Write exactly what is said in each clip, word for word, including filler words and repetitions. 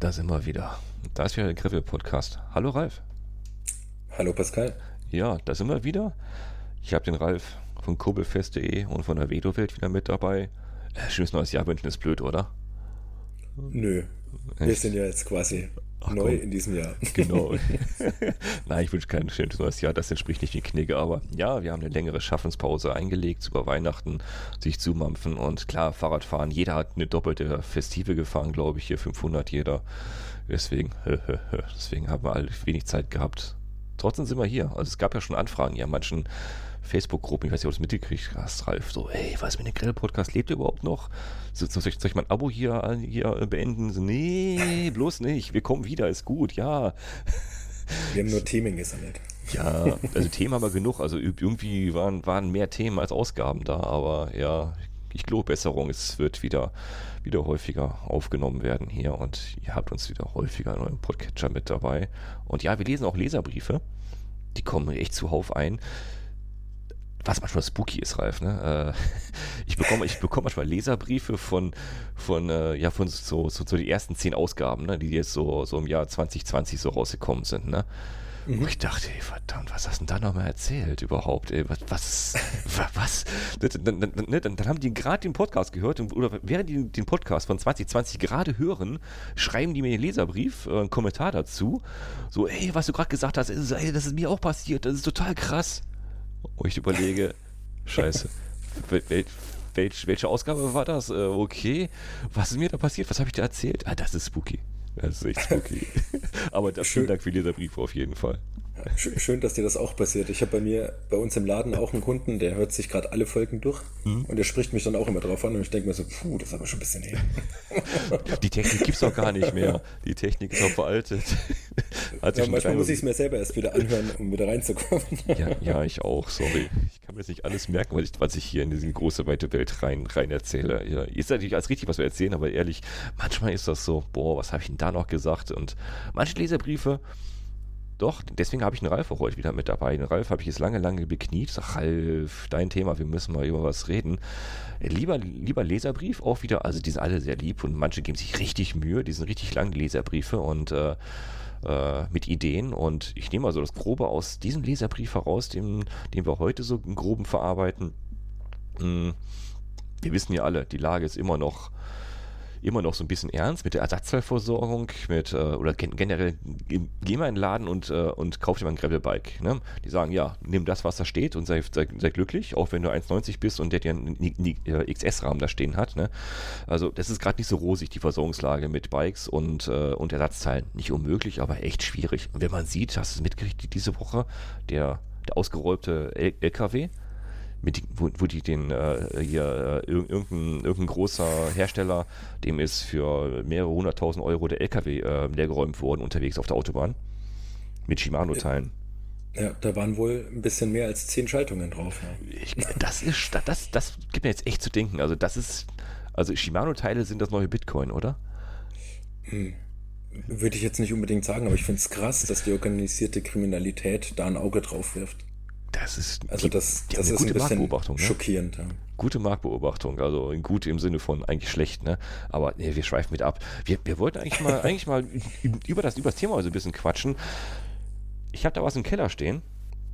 da sind wir wieder. Da ist wieder der Griffel-Podcast. Hallo Ralf. Hallo Pascal. Ja, da sind wir wieder. Ich habe den Ralf von Kurbelfest punkt de und von der Wedowelt wieder mit dabei. Schönes neues Jahr wünschen ist blöd, oder? Nö, wir ich, sind ja jetzt quasi ach, neu komm. in diesem Jahr. Genau. Nein, ich wünsche kein schönes neues Jahr, das entspricht nicht die Knigge, aber ja, wir haben eine längere Schaffenspause eingelegt, über Weihnachten sich zumampfen und klar, Fahrradfahren, jeder hat eine doppelte Festive gefahren, glaube ich, hier fünfhundert jeder. Deswegen, deswegen haben wir alle wenig Zeit gehabt. Trotzdem sind wir hier. Also es gab ja schon Anfragen hier an manchen Facebook-Gruppen. Ich weiß nicht, ob du es mitgekriegt hast, Ralf. So, ey, was mit dem Grill-Podcast? Lebt ihr überhaupt noch? So, soll ich, soll ich mein Abo hier, hier beenden? So, nee, bloß nicht. Wir kommen wieder, ist gut, ja. Wir haben nur Themen gesammelt. Ja, also Themen haben wir genug. Also irgendwie waren, waren mehr Themen als Ausgaben da. Aber ja, ich glaube, Besserung. Es wird wieder, wieder häufiger aufgenommen werden hier. Und ihr habt uns wieder häufiger in eurem Podcatcher mit dabei. Und ja, wir lesen auch Leserbriefe. Die kommen echt zuhauf ein. Was manchmal spooky ist, Ralf, ne? Ich bekomme, ich bekomme manchmal Leserbriefe von, von, ja, von so, so, so die ersten zehn Ausgaben, ne? Die jetzt so, so im Jahr zwanzig zwanzig so rausgekommen sind, ne? Mhm. Und ich dachte, ey, verdammt, was hast du denn da nochmal erzählt überhaupt? Ey, was, was, was? Dann, dann, dann, dann haben die gerade den Podcast gehört und, oder während die den Podcast von zwanzig zwanzig gerade hören, schreiben die mir den Leserbrief, äh, einen Kommentar dazu. So, ey, was du gerade gesagt hast, ey, das ist mir auch passiert, das ist total krass. Und ich überlege, scheiße, wel, welch, welche Ausgabe war das? Äh, okay, was ist mir da passiert? Was habe ich da erzählt? Ah, das ist spooky. Das ist echt spooky. Aber das, vielen Dank für dieser Brief auf jeden Fall. Schön, schön, dass dir das auch passiert. Ich habe bei mir, bei uns im Laden auch einen Kunden, der hört sich gerade alle Folgen durch mhm. und der spricht mich dann auch immer drauf an und ich denke mir so, puh, das ist aber schon ein bisschen her. Die Technik gibt's doch gar nicht mehr. Die Technik ist auch veraltet. Hat ja, manchmal muss ich es mir selber erst wieder anhören, um wieder reinzukommen. Ja, ja, ich auch, sorry. Ich kann mir jetzt nicht alles merken, was ich, was ich hier in diese große, weite Welt rein, rein erzähle. Ja, ist natürlich alles richtig, was wir erzählen, aber ehrlich, manchmal ist das so, boah, was habe ich denn da noch gesagt? Und manche Leserbriefe, doch, deswegen habe ich den Ralf auch heute wieder mit dabei. Den Ralf habe ich jetzt lange, lange bekniet. Sag, Ralf, dein Thema, wir müssen mal über was reden. Lieber, lieber Leserbrief, auch wieder, also die sind alle sehr lieb und manche geben sich richtig Mühe, die sind richtig lange Leserbriefe und äh, äh, mit Ideen und ich nehme also das Grobe aus diesem Leserbrief heraus, den, den wir heute so im Groben verarbeiten. Hm, wir wissen ja alle, die Lage ist immer noch immer noch so ein bisschen ernst mit der Ersatzteilversorgung, mit äh, oder gen- generell geh mal in den Laden und, äh, und kauf dir mal ein Gravelbike. Ne? Die sagen, ja, nimm das, was da steht und sei, sei, sei glücklich, auch wenn du eins neunzig bist und der dir einen X S-Rahmen da stehen hat. Ne? Also das ist gerade nicht so rosig, die Versorgungslage mit Bikes und, äh, und Ersatzteilen. Nicht unmöglich, aber echt schwierig. Und wenn man sieht, hast du es mitgekriegt diese Woche, der, der ausgeräumte L K W, mit, wo, wo die den äh, hier äh, irgendein, irgendein großer Hersteller, dem ist für mehrere hunderttausend Euro der L K W äh, leergeräumt worden unterwegs auf der Autobahn mit Shimano-Teilen. Ja, da waren wohl ein bisschen mehr als zehn Schaltungen drauf. Ja. Ich, das ist das, das gibt mir jetzt echt zu denken. Also das ist, also Shimano-Teile sind das neue Bitcoin, oder? Hm. Würde ich jetzt nicht unbedingt sagen, aber ich finde es krass, dass die organisierte Kriminalität da ein Auge drauf wirft. Das ist, also das, die, die das ist gute ein Marktbeobachtung, ne? Schockierend. Ja. Gute Marktbeobachtung, also gut im Sinne von eigentlich schlecht, ne? Aber nee, wir schweifen mit ab. Wir, wir wollten eigentlich mal, eigentlich mal über das, über das Thema so also ein bisschen quatschen. Ich habe da was im Keller stehen.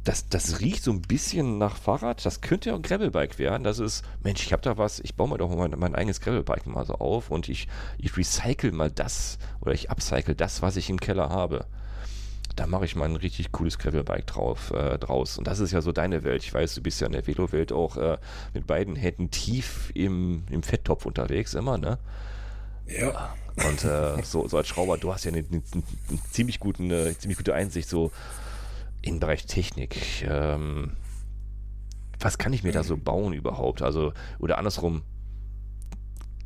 Das, das riecht so ein bisschen nach Fahrrad. Das könnte ja ein Gravelbike werden. Das ist, Mensch, ich habe da was. Ich baue mir doch mal mein, mein eigenes Gravelbike mal so auf und ich, ich recycle mal das oder ich upcycle das, was ich im Keller habe. Da mache ich mal ein richtig cooles Gravelbike drauf, äh, draus. Und das ist ja so deine Welt. Ich weiß, du bist ja in der Velo-Welt auch äh, mit beiden Händen tief im, im Fetttopf unterwegs immer, ne? Ja. Und äh, so, so als Schrauber, du hast ja eine, eine, eine, ziemlich guten, eine ziemlich gute Einsicht so im Bereich Technik. Ähm, was kann ich mir mhm. da so bauen überhaupt? Also, oder andersrum,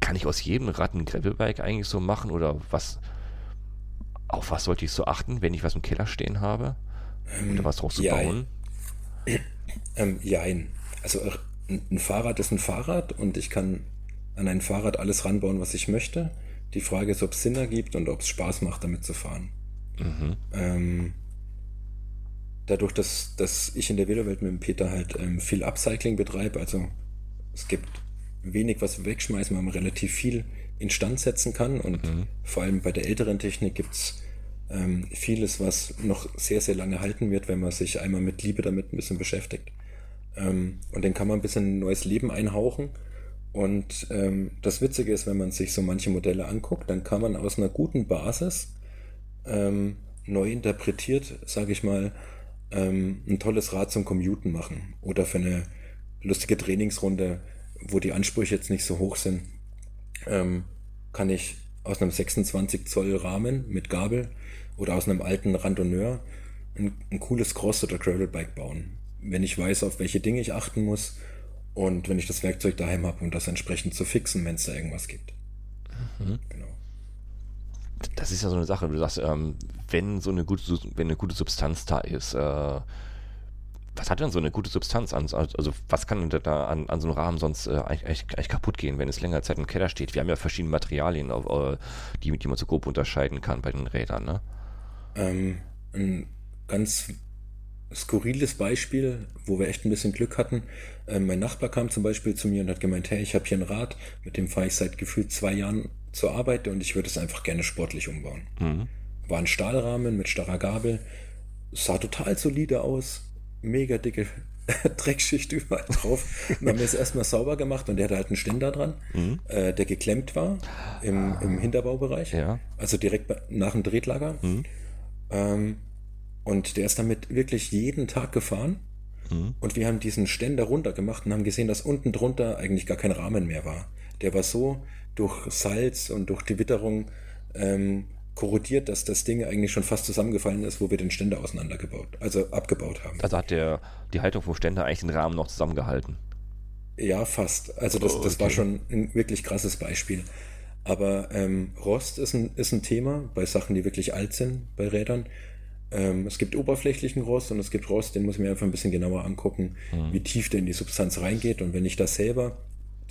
kann ich aus jedem Rad ein Gravelbike eigentlich so machen oder was... Auf was sollte ich so achten, wenn ich was im Keller stehen habe? Oder was drauf zu bauen? Ähm, jein. Also ein Fahrrad ist ein Fahrrad und ich kann an ein Fahrrad alles ranbauen, was ich möchte. Die Frage ist, ob es Sinn ergibt und ob es Spaß macht, damit zu fahren. Mhm. Ähm, dadurch, dass, dass ich in der Velowelt mit dem Peter halt ähm, viel Upcycling betreibe, also es gibt wenig, was wir wegschmeißen, wir haben relativ viel instand setzen kann. Und mhm. vor allem bei der älteren Technik gibt es ähm, vieles, was noch sehr, sehr lange halten wird, wenn man sich einmal mit Liebe damit ein bisschen beschäftigt. Ähm, und den kann man ein bisschen neues Leben einhauchen. Und ähm, das Witzige ist, wenn man sich so manche Modelle anguckt, dann kann man aus einer guten Basis ähm, neu interpretiert, sage ich mal, ähm, ein tolles Rad zum Commuten machen oder für eine lustige Trainingsrunde, wo die Ansprüche jetzt nicht so hoch sind, ähm, kann ich aus einem sechsundzwanzig Zoll Rahmen mit Gabel oder aus einem alten Randonneur ein, ein cooles Cross- oder Gravelbike bauen, wenn ich weiß, auf welche Dinge ich achten muss und wenn ich das Werkzeug daheim habe, um das entsprechend zu fixen, wenn es da irgendwas gibt. Mhm. Genau. Das ist ja so eine Sache, du sagst, ähm, wenn so eine gute, wenn eine gute Substanz da ist, äh, was hat denn so eine gute Substanz an, also was kann da an, an so einem Rahmen sonst äh, eigentlich, eigentlich kaputt gehen, wenn es längere Zeit im Keller steht? Wir haben ja verschiedene Materialien, auf, die, die man so grob unterscheiden kann bei den Rädern, ne? Ähm, ein ganz skurriles Beispiel, wo wir echt ein bisschen Glück hatten. Ähm, mein Nachbar kam zum Beispiel zu mir und hat gemeint, hey, ich habe hier ein Rad, mit dem fahre ich seit gefühlt zwei Jahren zur Arbeit und ich würde es einfach gerne sportlich umbauen. Mhm. War ein Stahlrahmen mit starrer Gabel, sah total solide aus, mega dicke Dreckschicht überall drauf. Dann haben wir es erstmal sauber gemacht und der hatte halt einen Ständer dran, mhm. äh, der geklemmt war im, im Hinterbaubereich, ja. Also direkt nach dem Tretlager. Mhm. Ähm, Und der ist damit wirklich jeden Tag gefahren. Mhm. Und wir haben diesen Ständer runtergemacht und haben gesehen, dass unten drunter eigentlich gar kein Rahmen mehr war. Der war so durch Salz und durch die Witterung ähm, korrodiert, dass das Ding eigentlich schon fast zusammengefallen ist, wo wir den Ständer auseinandergebaut, also abgebaut haben. Also hat der die Haltung vom Ständer eigentlich den Rahmen noch zusammengehalten? Ja, fast. Also das, oh, okay. das war schon ein wirklich krasses Beispiel. Aber ähm, Rost ist ein, ist ein Thema bei Sachen, die wirklich alt sind, bei Rädern. Es gibt oberflächlichen Rost und es gibt Rost, den muss ich mir einfach ein bisschen genauer angucken, mhm. wie tief der in die Substanz reingeht. Und wenn ich das selber,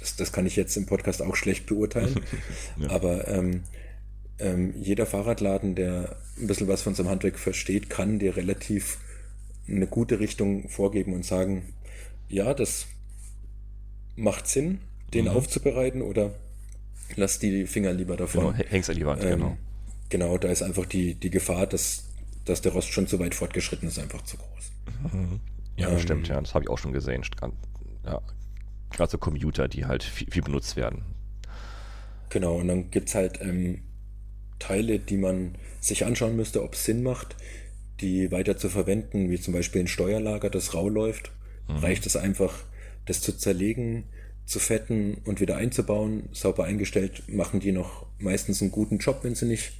das, das kann ich jetzt im Podcast auch schlecht beurteilen, ja. aber ähm, ähm, jeder Fahrradladen, der ein bisschen was von seinem Handwerk versteht, kann dir relativ eine gute Richtung vorgeben und sagen, ja, das macht Sinn, den mhm. aufzubereiten oder lass die Finger lieber davon. Genau, hängst du lieber an, ähm, genau. Genau, da ist einfach die, die Gefahr, dass dass der Rost schon zu weit fortgeschritten ist, einfach zu groß. Mhm. Ja, ähm, stimmt, ja, das habe ich auch schon gesehen. Ja, gerade so Computer, die halt viel, viel benutzt werden. Genau, und dann gibt es halt ähm, Teile, die man sich anschauen müsste, ob es Sinn macht, die weiter zu verwenden, wie zum Beispiel ein Steuerlager, das rau läuft. Mhm. Reicht es einfach, das zu zerlegen, zu fetten und wieder einzubauen. Sauber eingestellt machen die noch meistens einen guten Job, wenn sie nicht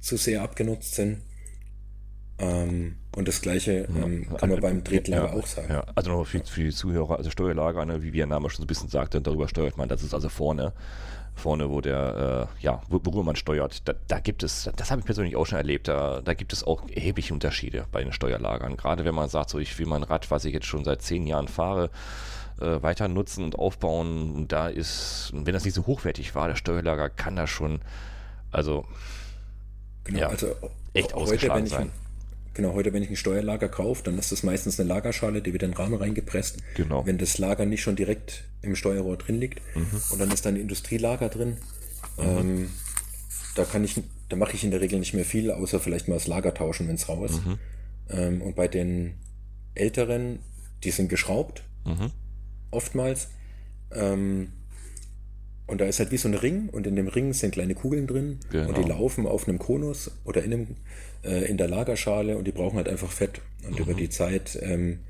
zu sehr abgenutzt sind. Ähm, und das Gleiche ähm, kann man beim Tretlager ja, auch sagen. Ja. Also noch für, für die Zuhörer, also Steuerlager, ne, wie der Name schon so ein bisschen sagte, darüber steuert man, das ist also vorne, vorne, wo der, äh, ja, worüber man steuert, da, da gibt es, das habe ich persönlich auch schon erlebt, da, da gibt es auch erhebliche Unterschiede bei den Steuerlagern. Gerade wenn man sagt, so ich will mein Rad, was ich jetzt schon seit zehn Jahren fahre, äh, weiter nutzen und aufbauen, und da ist, wenn das nicht so hochwertig war, der Steuerlager kann da schon, also, genau, ja, also echt ausgeschlagen heute, sein. Genau, heute, wenn ich ein Steuerlager kaufe, dann ist das meistens eine Lagerschale, die wird in den Rahmen reingepresst. Genau. Wenn das Lager nicht schon direkt im Steuerrohr drin liegt. Mhm. Und dann ist da ein Industrielager drin. Mhm. Ähm, da kann ich, da mache ich in der Regel nicht mehr viel, außer vielleicht mal das Lager tauschen, wenn es rau ist. Mhm. Ähm, und bei den älteren, die sind geschraubt, mhm. oftmals. Ähm, und da ist halt wie so ein Ring und in dem Ring sind kleine Kugeln drin, genau. Und die laufen auf einem Konus oder in, einem, äh, in der Lagerschale und die brauchen halt einfach Fett. Und mhm. über die Zeit ähm,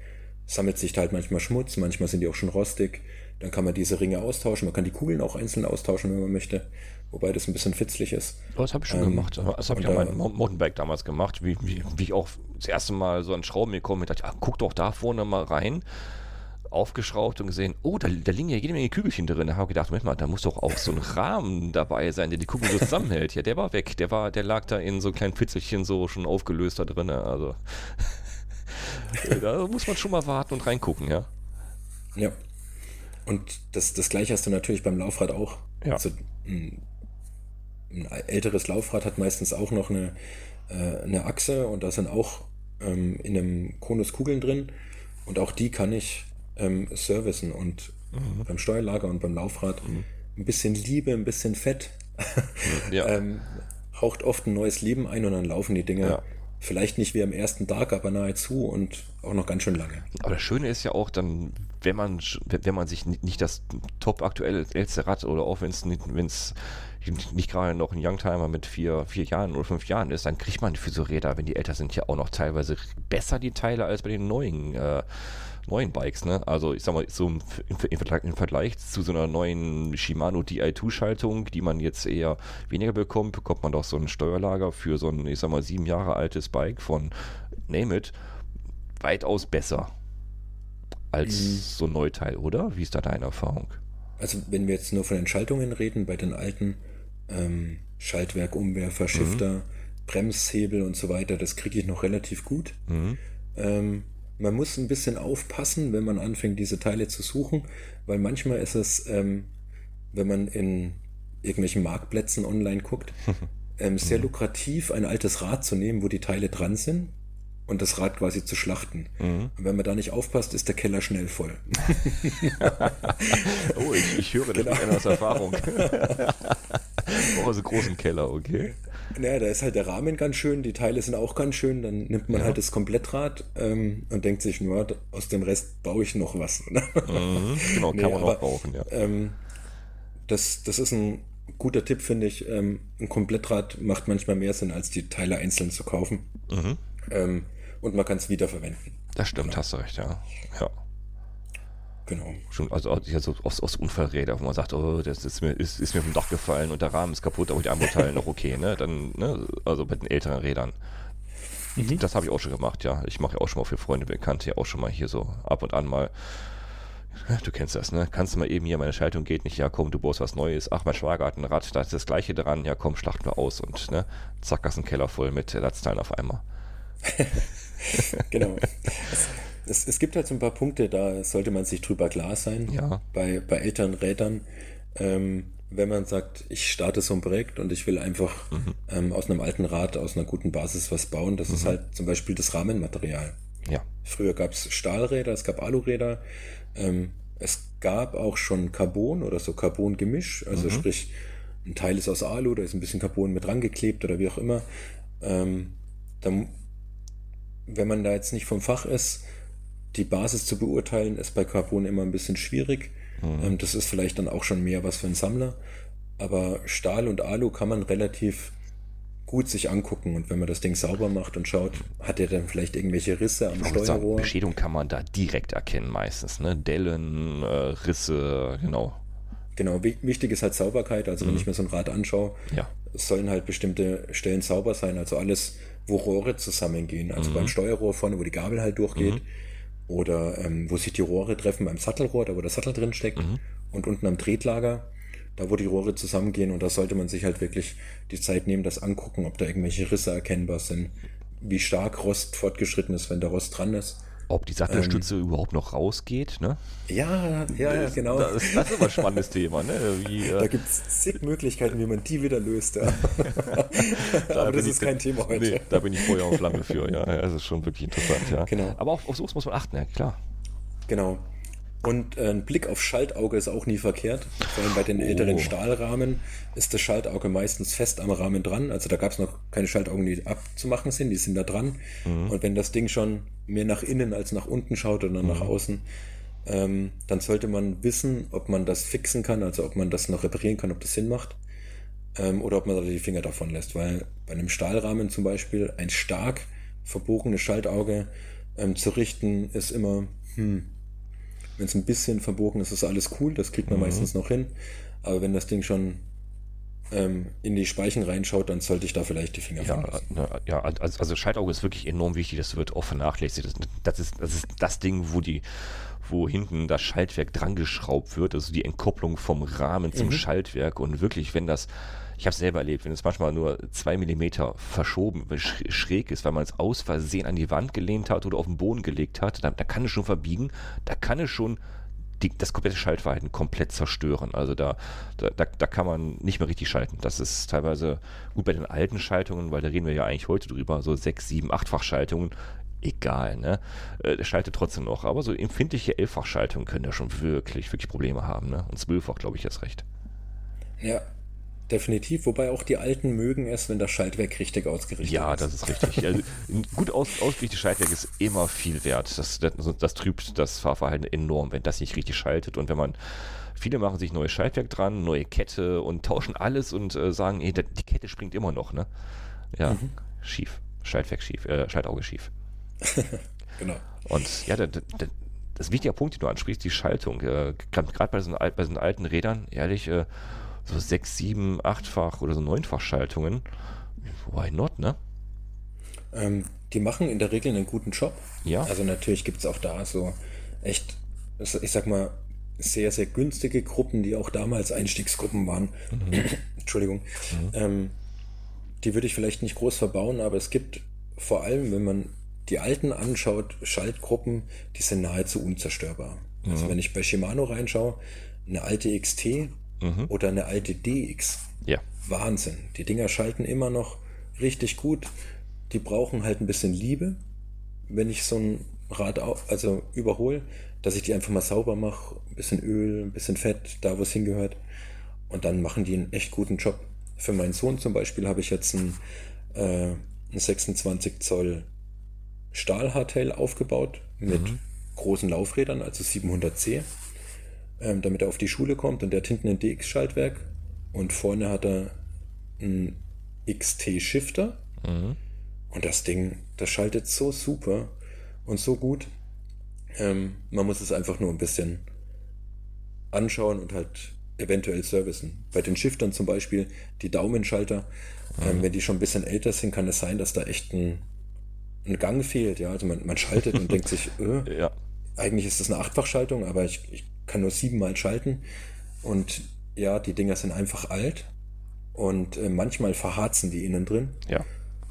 sammelt sich da halt manchmal Schmutz, manchmal sind die auch schon rostig. Dann kann man diese Ringe austauschen, man kann die Kugeln auch einzeln austauschen, wenn man möchte, wobei das ein bisschen fitzlig ist. Oh, das habe ich schon ähm, gemacht. Das habe ich an meinem Mountainbike damals gemacht, wie, wie, wie ich auch das erste Mal so an Schrauben gekommen bin, dachte ich, ah, guck doch da vorne mal rein. Aufgeschraubt und gesehen, oh, da, da liegen ja jede Menge Kügelchen drin. Da habe ich gedacht, Moment mal, da muss doch auch so ein Rahmen dabei sein, der die Kugel so zusammenhält. Ja, der war weg. Der war, der lag da in so kleinen Pitzelchen so schon aufgelöst da drin. Also da muss man schon mal warten und reingucken, ja. Ja. Und das, das Gleiche hast du natürlich beim Laufrad auch. Ja. Also ein, ein älteres Laufrad hat meistens auch noch eine, äh, eine Achse und da sind auch ähm, in einem Konus Kugeln drin und auch die kann ich Ähm, servicen und mhm. beim Steuerlager und beim Laufrad mhm. ein bisschen Liebe, ein bisschen Fett Ja. ähm, haucht oft ein neues Leben ein und dann laufen die Dinger. Ja. Vielleicht nicht wie am ersten Tag, aber nahezu und auch noch ganz schön lange. Aber das Schöne ist ja auch dann, wenn man wenn man sich nicht das top aktuelle älteste Rad oder auch wenn es nicht, nicht gerade noch ein Youngtimer mit vier, vier Jahren oder fünf Jahren ist, dann kriegt man für so Räder, wenn die älter sind, ja auch noch teilweise besser die Teile als bei den neuen äh, neuen Bikes, ne? Also ich sag mal, so im, im, Vergleich, im Vergleich zu so einer neuen Shimano D I zwei Schaltung, die man jetzt eher weniger bekommt, bekommt man doch so ein Steuerlager für so ein, ich sag mal, sieben Jahre altes Bike von Name It weitaus besser als mhm. so ein Neuteil, oder? Wie ist da deine Erfahrung? Also wenn wir jetzt nur von den Schaltungen reden, bei den alten ähm, Schaltwerk, Umwerfer, Shifter, mhm. Bremshebel und so weiter, das kriege ich noch relativ gut. Mhm. Ähm, Man muss ein bisschen aufpassen, wenn man anfängt, diese Teile zu suchen, weil manchmal ist es, ähm, wenn man in irgendwelchen Marktplätzen online guckt, ähm, sehr mhm. lukrativ, ein altes Rad zu nehmen, wo die Teile dran sind und das Rad quasi zu schlachten. Mhm. Und wenn man da nicht aufpasst, ist der Keller schnell voll. Oh, ich, ich höre das genau. Einer aus Erfahrung. Oh, so großen Keller, okay. Naja, da ist halt der Rahmen ganz schön, die Teile sind auch ganz schön, dann nimmt man ja. halt das Komplettrad ähm, und denkt sich nur, aus dem Rest baue ich noch was. Ne? Mhm, genau, kann nee, man aber, auch brauchen, ja. Ähm, das, das ist ein guter Tipp, finde ich. Ähm, ein Komplettrad macht manchmal mehr Sinn, als die Teile einzeln zu kaufen. Mhm. Ähm, und man kann es wiederverwenden. Das stimmt, genau. Hast du recht, ja. Ja. Genau. Schon, also also aus, aus Unfallrädern, wo man sagt, oh, das ist mir, ist, ist mir vom Dach gefallen und der Rahmen ist kaputt, aber die anderen Teile noch okay, ne? Dann, ne? Also bei den älteren Rädern. Mhm. Das habe ich auch schon gemacht, ja. Ich mache ja auch schon mal für Freunde, Bekannte, ja auch schon mal hier so ab und an mal. Du kennst das, ne? Kannst du mal eben hier, meine Schaltung geht nicht, ja komm, du baust was Neues, ach, mein Schwager hat ein Rad, da ist das gleiche dran, ja komm, schlachten wir aus und ne, zack, hast einen Keller voll mit Ersatzteilen auf einmal. Genau. Es, es gibt halt so ein paar Punkte, da sollte man sich drüber klar sein, ja. bei, bei älteren Rädern. Ähm, wenn man sagt, ich starte so ein Projekt und ich will einfach mhm. ähm, aus einem alten Rad, aus einer guten Basis was bauen, das mhm. ist halt zum Beispiel das Rahmenmaterial. Ja. Früher gab es Stahlräder, es gab Aluräder, ähm, es gab auch schon Carbon oder so Carbon-Gemisch, also mhm. sprich, ein Teil ist aus Alu, da ist ein bisschen Carbon mit rangeklebt oder wie auch immer. Ähm, dann, wenn man da jetzt nicht vom Fach ist, die Basis zu beurteilen, ist bei Carbon immer ein bisschen schwierig. Mhm. Das ist vielleicht dann auch schon mehr was für einen Sammler. Aber Stahl und Alu kann man relativ gut sich angucken. Und wenn man das Ding sauber macht und schaut, hat er dann vielleicht irgendwelche Risse am Steuerrohr? Sagen, Beschädigung kann man da direkt erkennen meistens. Ne? Dellen, äh, Risse, genau. Genau, wichtig ist halt Sauberkeit. Also mhm. wenn ich mir so ein Rad anschaue, ja. sollen halt bestimmte Stellen sauber sein. Also alles, wo Rohre zusammengehen. Also mhm. beim Steuerrohr vorne, wo die Gabel halt durchgeht. Mhm. Oder ähm, wo sich die Rohre treffen beim Sattelrohr, da wo der Sattel drin steckt mhm. und unten am Tretlager, da wo die Rohre zusammengehen und da sollte man sich halt wirklich die Zeit nehmen, das angucken, ob da irgendwelche Risse erkennbar sind, wie stark Rost fortgeschritten ist, wenn der Rost dran ist. Ob die Sattelstütze ähm, überhaupt noch rausgeht, ne? Ja, ja, ja, genau. Das, das ist immer ein spannendes Thema, ne? Wie, äh, da gibt es zig Möglichkeiten, wie man die wieder löst. Ja. Aber das ist ich, kein Thema heute. Nee, da bin ich Feuer und Flamme für, ja. Das ist schon wirklich interessant, ja. Genau. Aber auch auf sowas muss man achten, ja, klar. Genau. Und äh, ein Blick auf Schaltauge ist auch nie verkehrt. Vor allem bei den älteren oh. Stahlrahmen ist das Schaltauge meistens fest am Rahmen dran. Also da gab es noch keine Schaltaugen, die abzumachen sind, die sind da dran. Mhm. Und wenn das Ding schon mehr nach innen als nach unten schaut oder mhm. nach außen, ähm, dann sollte man wissen, ob man das fixen kann, also ob man das noch reparieren kann, ob das Sinn macht. Ähm, oder ob man da die Finger davon lässt. Weil bei einem Stahlrahmen zum Beispiel ein stark verbogenes Schaltauge ähm, zu richten ist immer... Hm, wenn es ein bisschen verbogen ist, ist alles cool, das kriegt man mhm. meistens noch hin. Aber wenn das Ding schon ähm, in die Speichen reinschaut, dann sollte ich da vielleicht die Finger ja, von lassen. Ne, ja, also, also Schaltauge ist wirklich enorm wichtig, das wird oft vernachlässigt. Das, das, ist, das ist das Ding, wo die, wo hinten das Schaltwerk dran geschraubt wird, also die Entkopplung vom Rahmen zum mhm. Schaltwerk. Und wirklich, wenn das, ich habe es selber erlebt, wenn es manchmal nur zwei Millimeter verschoben, schräg ist, weil man es aus Versehen an die Wand gelehnt hat oder auf den Boden gelegt hat, da, da kann es schon verbiegen, da kann es schon die, das komplette Schaltverhalten komplett zerstören. Also da, da, da, da kann man nicht mehr richtig schalten. Das ist teilweise gut bei den alten Schaltungen, weil da reden wir ja eigentlich heute drüber, so sechs, sieben, achtfach Schaltungen, egal, ne? Äh, schaltet trotzdem noch, aber so empfindliche elffach Schaltungen können da schon wirklich, wirklich Probleme haben, ne? Und zwölffach, glaube ich, erst recht. Ja. Definitiv, wobei auch die Alten mögen es, wenn das Schaltwerk richtig ausgerichtet ja, ist. Ja, das ist richtig. Also, ein gut aus, ausgerichtetes Schaltwerk ist immer viel wert. Das, das, das trübt das Fahrverhalten enorm, wenn das nicht richtig schaltet. Und wenn man, viele machen sich neues Schaltwerk dran, neue Kette und tauschen alles und äh, sagen, ey, die Kette springt immer noch, ne? Ja, mhm. schief. Schaltwerk schief, äh, Schaltauge schief. Genau. Und ja, das, das, das ist ein wichtiger Punkt, den du ansprichst, die Schaltung. Äh, Gerade bei, so bei so alten Rädern, ehrlich, äh, so sechs, sieben, achtfach oder so neunfach Schaltungen. Why not, ne? Ähm, die machen in der Regel einen guten Job. Ja. Also natürlich gibt es auch da so echt, ich sag mal, sehr, sehr günstige Gruppen, die auch damals Einstiegsgruppen waren. Mhm. Entschuldigung. Mhm. Ähm, die würde ich vielleicht nicht groß verbauen, aber es gibt vor allem, wenn man die alten anschaut, Schaltgruppen, die sind nahezu unzerstörbar. Mhm. Also wenn ich bei Shimano reinschaue, eine alte X T, mhm. oder eine alte D X. Ja. Wahnsinn. Die Dinger schalten immer noch richtig gut. Die brauchen halt ein bisschen Liebe, wenn ich so ein Rad auf, also überhole, dass ich die einfach mal sauber mache, ein bisschen Öl, ein bisschen Fett, da wo es hingehört. Und dann machen die einen echt guten Job. Für meinen Sohn zum Beispiel habe ich jetzt einen, äh, einen sechsundzwanzig Zoll Stahl-Hardtail aufgebaut mit mhm. großen Laufrädern, also siebenhundert C. Damit er auf die Schule kommt, und der hat hinten ein D X-Schaltwerk und vorne hat er einen X T-Shifter, mhm. und das Ding, das schaltet so super und so gut. Ähm, man muss es einfach nur ein bisschen anschauen und halt eventuell servicen. Bei den Shiftern zum Beispiel, die Daumenschalter, mhm. ähm, wenn die schon ein bisschen älter sind, kann es sein, dass da echt ein, ein Gang fehlt. Ja? Also man, man schaltet und denkt sich, äh, ja. eigentlich ist das eine Achtfachschaltung, aber ich, ich kann nur siebenmal schalten, und ja, die Dinger sind einfach alt und äh, manchmal verharzen die innen drin. Ja.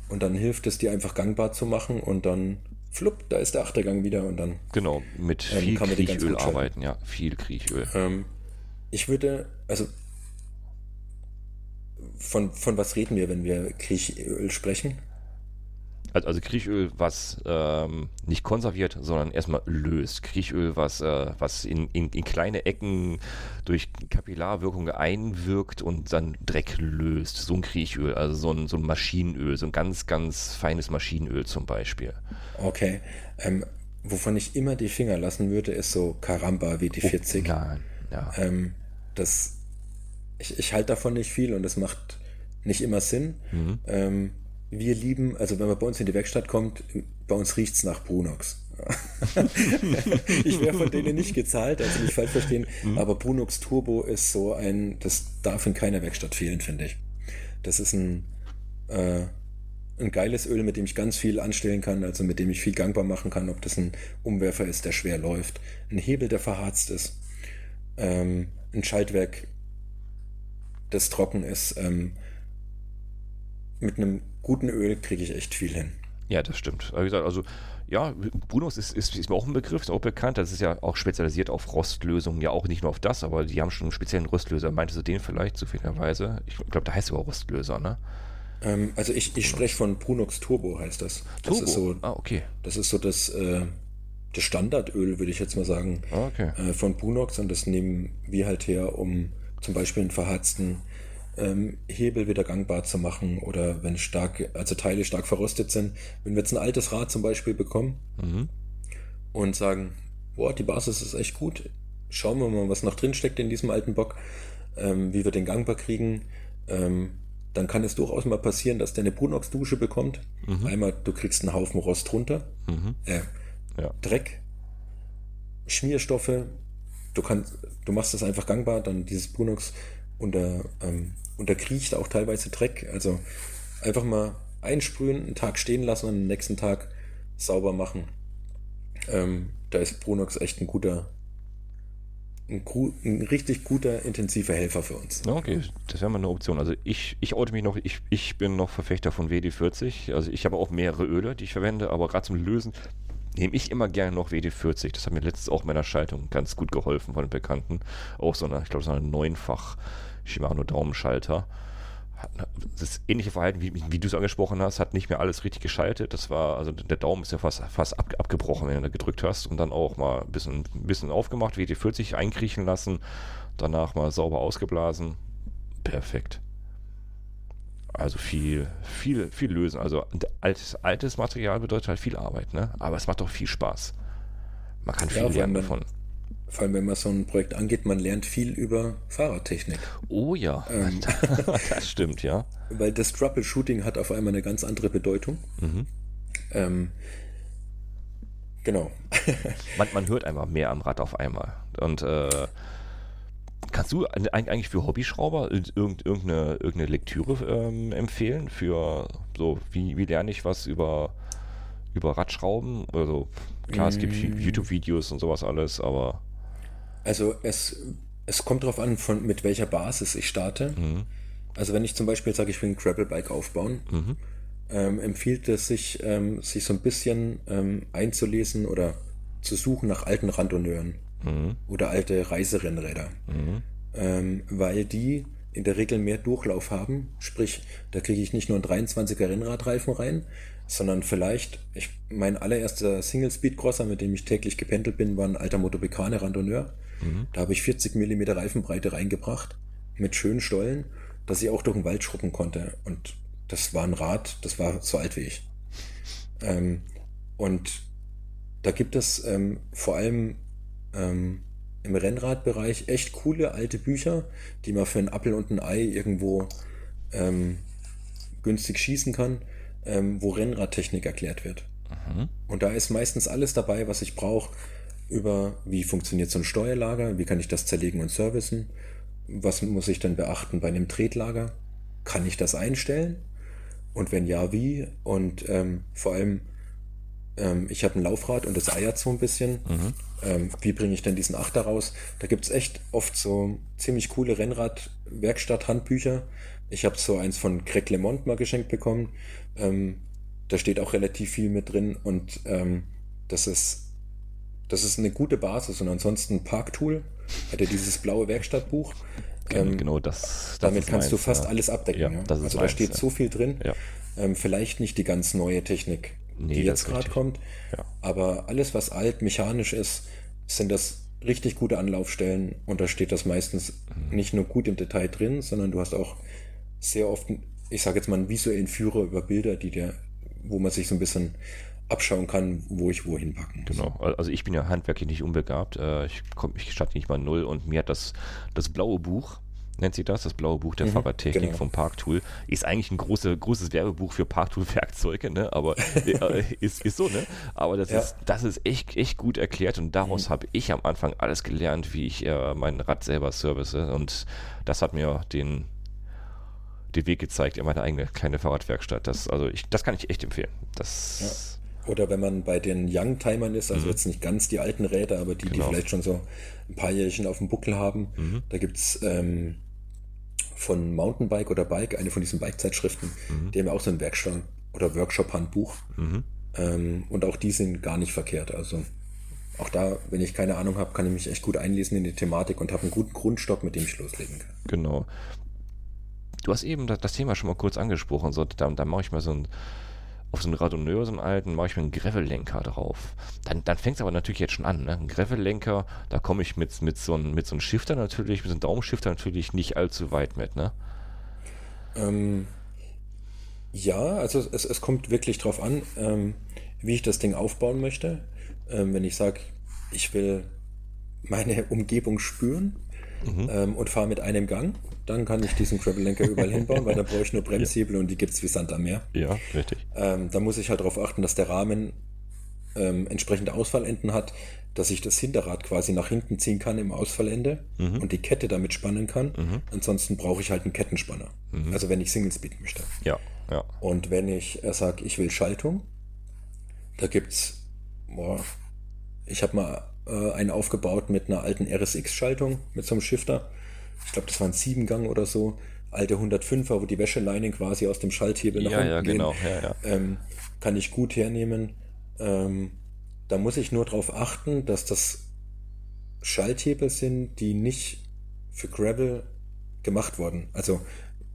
Und dann hilft es, die einfach gangbar zu machen, und dann flupp, da ist der Achtergang wieder, und dann genau mit viel ähm, Kriechöl arbeiten. Ja, viel Kriechöl. Ähm, ich würde, also von von was reden wir, wenn wir Kriechöl sprechen? Also Kriechöl, was ähm, nicht konserviert, sondern erstmal löst. Kriechöl, was, äh, was in, in, in kleine Ecken durch Kapillarwirkung einwirkt und dann Dreck löst. So ein Kriechöl, also so ein, so ein Maschinenöl, so ein ganz, ganz feines Maschinenöl zum Beispiel. Okay. Ähm, wovon ich immer die Finger lassen würde, ist so Karamba, W D vierzig. Oh, nein, ja. Ähm, das, ich ich halte davon nicht viel, und das macht nicht immer Sinn. Mhm. Ähm, Wir lieben, also wenn man bei uns in die Werkstatt kommt, bei uns riecht es nach Brunox. Ich wäre von denen nicht gezahlt, also nicht falsch verstehen, mhm. aber Brunox Turbo ist so ein, das darf in keiner Werkstatt fehlen, finde ich. Das ist ein, äh, ein geiles Öl, mit dem ich ganz viel anstellen kann, also mit dem ich viel gangbar machen kann, ob das ein Umwerfer ist, der schwer läuft, ein Hebel, der verharzt ist, ähm, ein Schaltwerk, das trocken ist, ähm, mit einem guten Öl kriege ich echt viel hin. Ja, das stimmt. Wie gesagt, also ja, Brunox ist, ist, ist mir auch ein Begriff, ist auch bekannt. Das ist ja auch spezialisiert auf Rostlösungen, ja auch nicht nur auf das, aber die haben schon einen speziellen Rostlöser. Meintest du den vielleicht zufälligerweise? Ich glaube, da heißt es auch Rostlöser, ne? Ähm, also ich, ich spreche von Brunox Turbo, heißt das. das Turbo? Ist so, ah, okay. Das ist so das, äh, das Standardöl, würde ich jetzt mal sagen, okay. äh, von Brunox, und das nehmen wir halt her, um zum Beispiel einen verharzten Hebel wieder gangbar zu machen, oder wenn stark, also Teile stark verrostet sind. Wenn wir jetzt ein altes Rad zum Beispiel bekommen, mhm. und sagen, boah, die Basis ist echt gut, schauen wir mal, was noch drin steckt in diesem alten Bock, ähm, wie wir den gangbar kriegen, ähm, dann kann es durchaus mal passieren, dass der eine Brunox-Dusche bekommt. Mhm. Einmal, du kriegst einen Haufen Rost runter, mhm. äh, ja. Dreck, Schmierstoffe, du kannst, du machst das einfach gangbar, dann dieses Brunox unter, ähm, und da kriecht auch teilweise Dreck. Also einfach mal einsprühen, einen Tag stehen lassen und am nächsten Tag sauber machen. Ähm, da ist Brunox echt ein guter, ein, ein richtig guter, intensiver Helfer für uns. Okay, das wäre mal eine Option. Also ich, ich oute mich noch, ich, ich bin noch Verfechter von W D vierzig. Also ich habe auch mehrere Öle, die ich verwende, aber gerade zum Lösen nehme ich immer gerne noch W D vierzig. Das hat mir letztens auch in meiner Schaltung ganz gut geholfen von den Bekannten. Auch so eine, ich glaube, so eine neunfach Shimano Daumenschalter. Das ähnliche Verhalten, wie, wie du es angesprochen hast, hat nicht mehr alles richtig geschaltet. Das war, also der Daumen ist ja fast, fast ab, abgebrochen, wenn du da gedrückt hast, und dann auch mal ein bisschen, ein bisschen aufgemacht, W D vierzig einkriechen lassen, danach mal sauber ausgeblasen. Perfekt. Also viel, viel, viel lösen. Also altes, altes Material bedeutet halt viel Arbeit, ne? Aber es macht doch viel Spaß. Man kann ja viel lernen davon. Vor allem, wenn man so ein Projekt angeht, man lernt viel über Fahrradtechnik. Oh ja, ähm, das stimmt, ja. Weil das Troubleshooting hat auf einmal eine ganz andere Bedeutung. Mhm. Ähm, genau. man, man hört einfach mehr am Rad auf einmal. Und äh, kannst du eigentlich für Hobbyschrauber irgendeine, irgendeine Lektüre ähm, empfehlen? Für so, wie, wie lerne ich was über, über Radschrauben? Also klar, mm. es gibt YouTube-Videos und sowas alles, aber... Also es, es kommt darauf an, von, mit welcher Basis ich starte. Mhm. Also wenn ich zum Beispiel sage, ich will ein Gravelbike aufbauen, mhm. ähm, empfiehlt es sich, ähm, sich so ein bisschen ähm, einzulesen oder zu suchen nach alten Randonneuren mhm. oder alte Reiserennräder. Mhm. Ähm, weil die in der Regel mehr Durchlauf haben. Sprich, da kriege ich nicht nur einen dreiundzwanziger Rennradreifen rein, sondern vielleicht, ich, mein allererster Single-Speed-Crosser, mit dem ich täglich gependelt bin, war ein alter Motobekane-Randonneur. Mhm. Da habe ich vierzig Millimeter Reifenbreite reingebracht, mit schönen Stollen, dass ich auch durch den Wald schrubben konnte. Und das war ein Rad, das war so alt wie ich. Ähm, und da gibt es ähm, vor allem ähm, im Rennradbereich echt coole alte Bücher, die man für einen Appel und ein Ei irgendwo ähm, günstig schießen kann, ähm, wo Rennradtechnik erklärt wird. Mhm. Und da ist meistens alles dabei, was ich brauche, über wie funktioniert so ein Steuerlager, wie kann ich das zerlegen und servicen, was muss ich denn beachten bei einem Tretlager, kann ich das einstellen und wenn ja, wie? Und ähm, vor allem, ähm, ich habe ein Laufrad und das eiert so ein bisschen, mhm. ähm, wie bringe ich denn diesen Achter raus? Da gibt es echt oft so ziemlich coole Rennrad-Werkstatt-Handbücher. Ich habe so eins von Greg LeMond mal geschenkt bekommen. Ähm, da steht auch relativ viel mit drin und ähm, das ist das ist eine gute Basis. Und ansonsten Parktool, hat ja dieses blaue Werkstattbuch. Ähm, genau, das, das damit kannst meins, du fast ja. alles abdecken. Ja, ja. Das ist also da meins, steht ja. so viel drin. Ja. Ähm, vielleicht nicht die ganz neue Technik, nee, die jetzt gerade kommt, ja. aber alles, was alt, mechanisch ist, sind das richtig gute Anlaufstellen und da steht das meistens mhm. nicht nur gut im Detail drin, sondern du hast auch sehr oft, ich sage jetzt mal, einen visuellen Führer über Bilder, die der, wo man sich so ein bisschen abschauen kann, wo ich wohin packen muss. Genau, also ich bin ja handwerklich nicht unbegabt, ich komme mich statt nicht mal null und mir hat das, das blaue Buch, nennt sie das, das blaue Buch der mhm, Fahrradtechnik genau. vom Parktool, ist eigentlich ein große, großes Werbebuch für Parktool-Werkzeuge, ne? aber äh, ist, ist so, ne? aber das ja. ist, das ist echt, echt gut erklärt und daraus mhm. habe ich am Anfang alles gelernt, wie ich äh, mein Rad selber service und das hat mir den den Weg gezeigt in meine eigene kleine Fahrradwerkstatt. Das, also ich, das kann ich echt empfehlen. Das ja. Oder wenn man bei den Youngtimern ist, also mhm. jetzt nicht ganz die alten Räder, aber die, genau. die vielleicht schon so ein paar Jährchen auf dem Buckel haben, mhm. da gibt es ähm, von Mountainbike oder Bike, eine von diesen Bike-Zeitschriften, mhm. die haben ja auch so ein Werkstatt- oder Workshop-Handbuch. Mhm. Ähm, und auch die sind gar nicht verkehrt. Also auch da, wenn ich keine Ahnung habe, kann ich mich echt gut einlesen in die Thematik und habe einen guten Grundstock, mit dem ich loslegen kann. Genau. Du hast eben das Thema schon mal kurz angesprochen. So, da, da mache ich mal so ein, auf so einen Radonneur, so einen alten, mache ich mir einen Gravellenker drauf. Dann, dann fängt es aber natürlich jetzt schon an. Ne? Ein Gravellenker, da komme ich mit, mit so einem mit so einem Shifter natürlich, mit so einem Daumenshifter natürlich nicht allzu weit mit. Ne? Ähm, ja, also es, es kommt wirklich drauf an, ähm, wie ich das Ding aufbauen möchte. Ähm, wenn ich sage, ich will meine Umgebung spüren mhm. ähm, und fahre mit einem Gang, dann kann ich diesen Gravellenker überall hinbauen, weil da brauche ich nur Bremshebel ja. und die gibt es wie Sand am Meer. Ja, richtig. Ähm, da muss ich halt darauf achten, dass der Rahmen ähm, entsprechende Ausfallenden hat, dass ich das Hinterrad quasi nach hinten ziehen kann im Ausfallende mhm. und die Kette damit spannen kann. Mhm. Ansonsten brauche ich halt einen Kettenspanner. Mhm. Also wenn ich Single Speed möchte. Ja, ja. Und wenn ich äh, sage, ich will Schaltung, da gibt's, boah, ich habe mal äh, einen aufgebaut mit einer alten R S X-Schaltung, mit so einem Shifter. Ich glaube, das waren sieben Gang oder so, alte hundertfünfer, wo die Wäscheleinen quasi aus dem Schalthebel nach ja, unten ja, gehen. Genau. Ja, ja. Ähm, kann ich gut hernehmen. Ähm, da muss ich nur darauf achten, dass das Schalthebel sind, die nicht für Gravel gemacht wurden. Also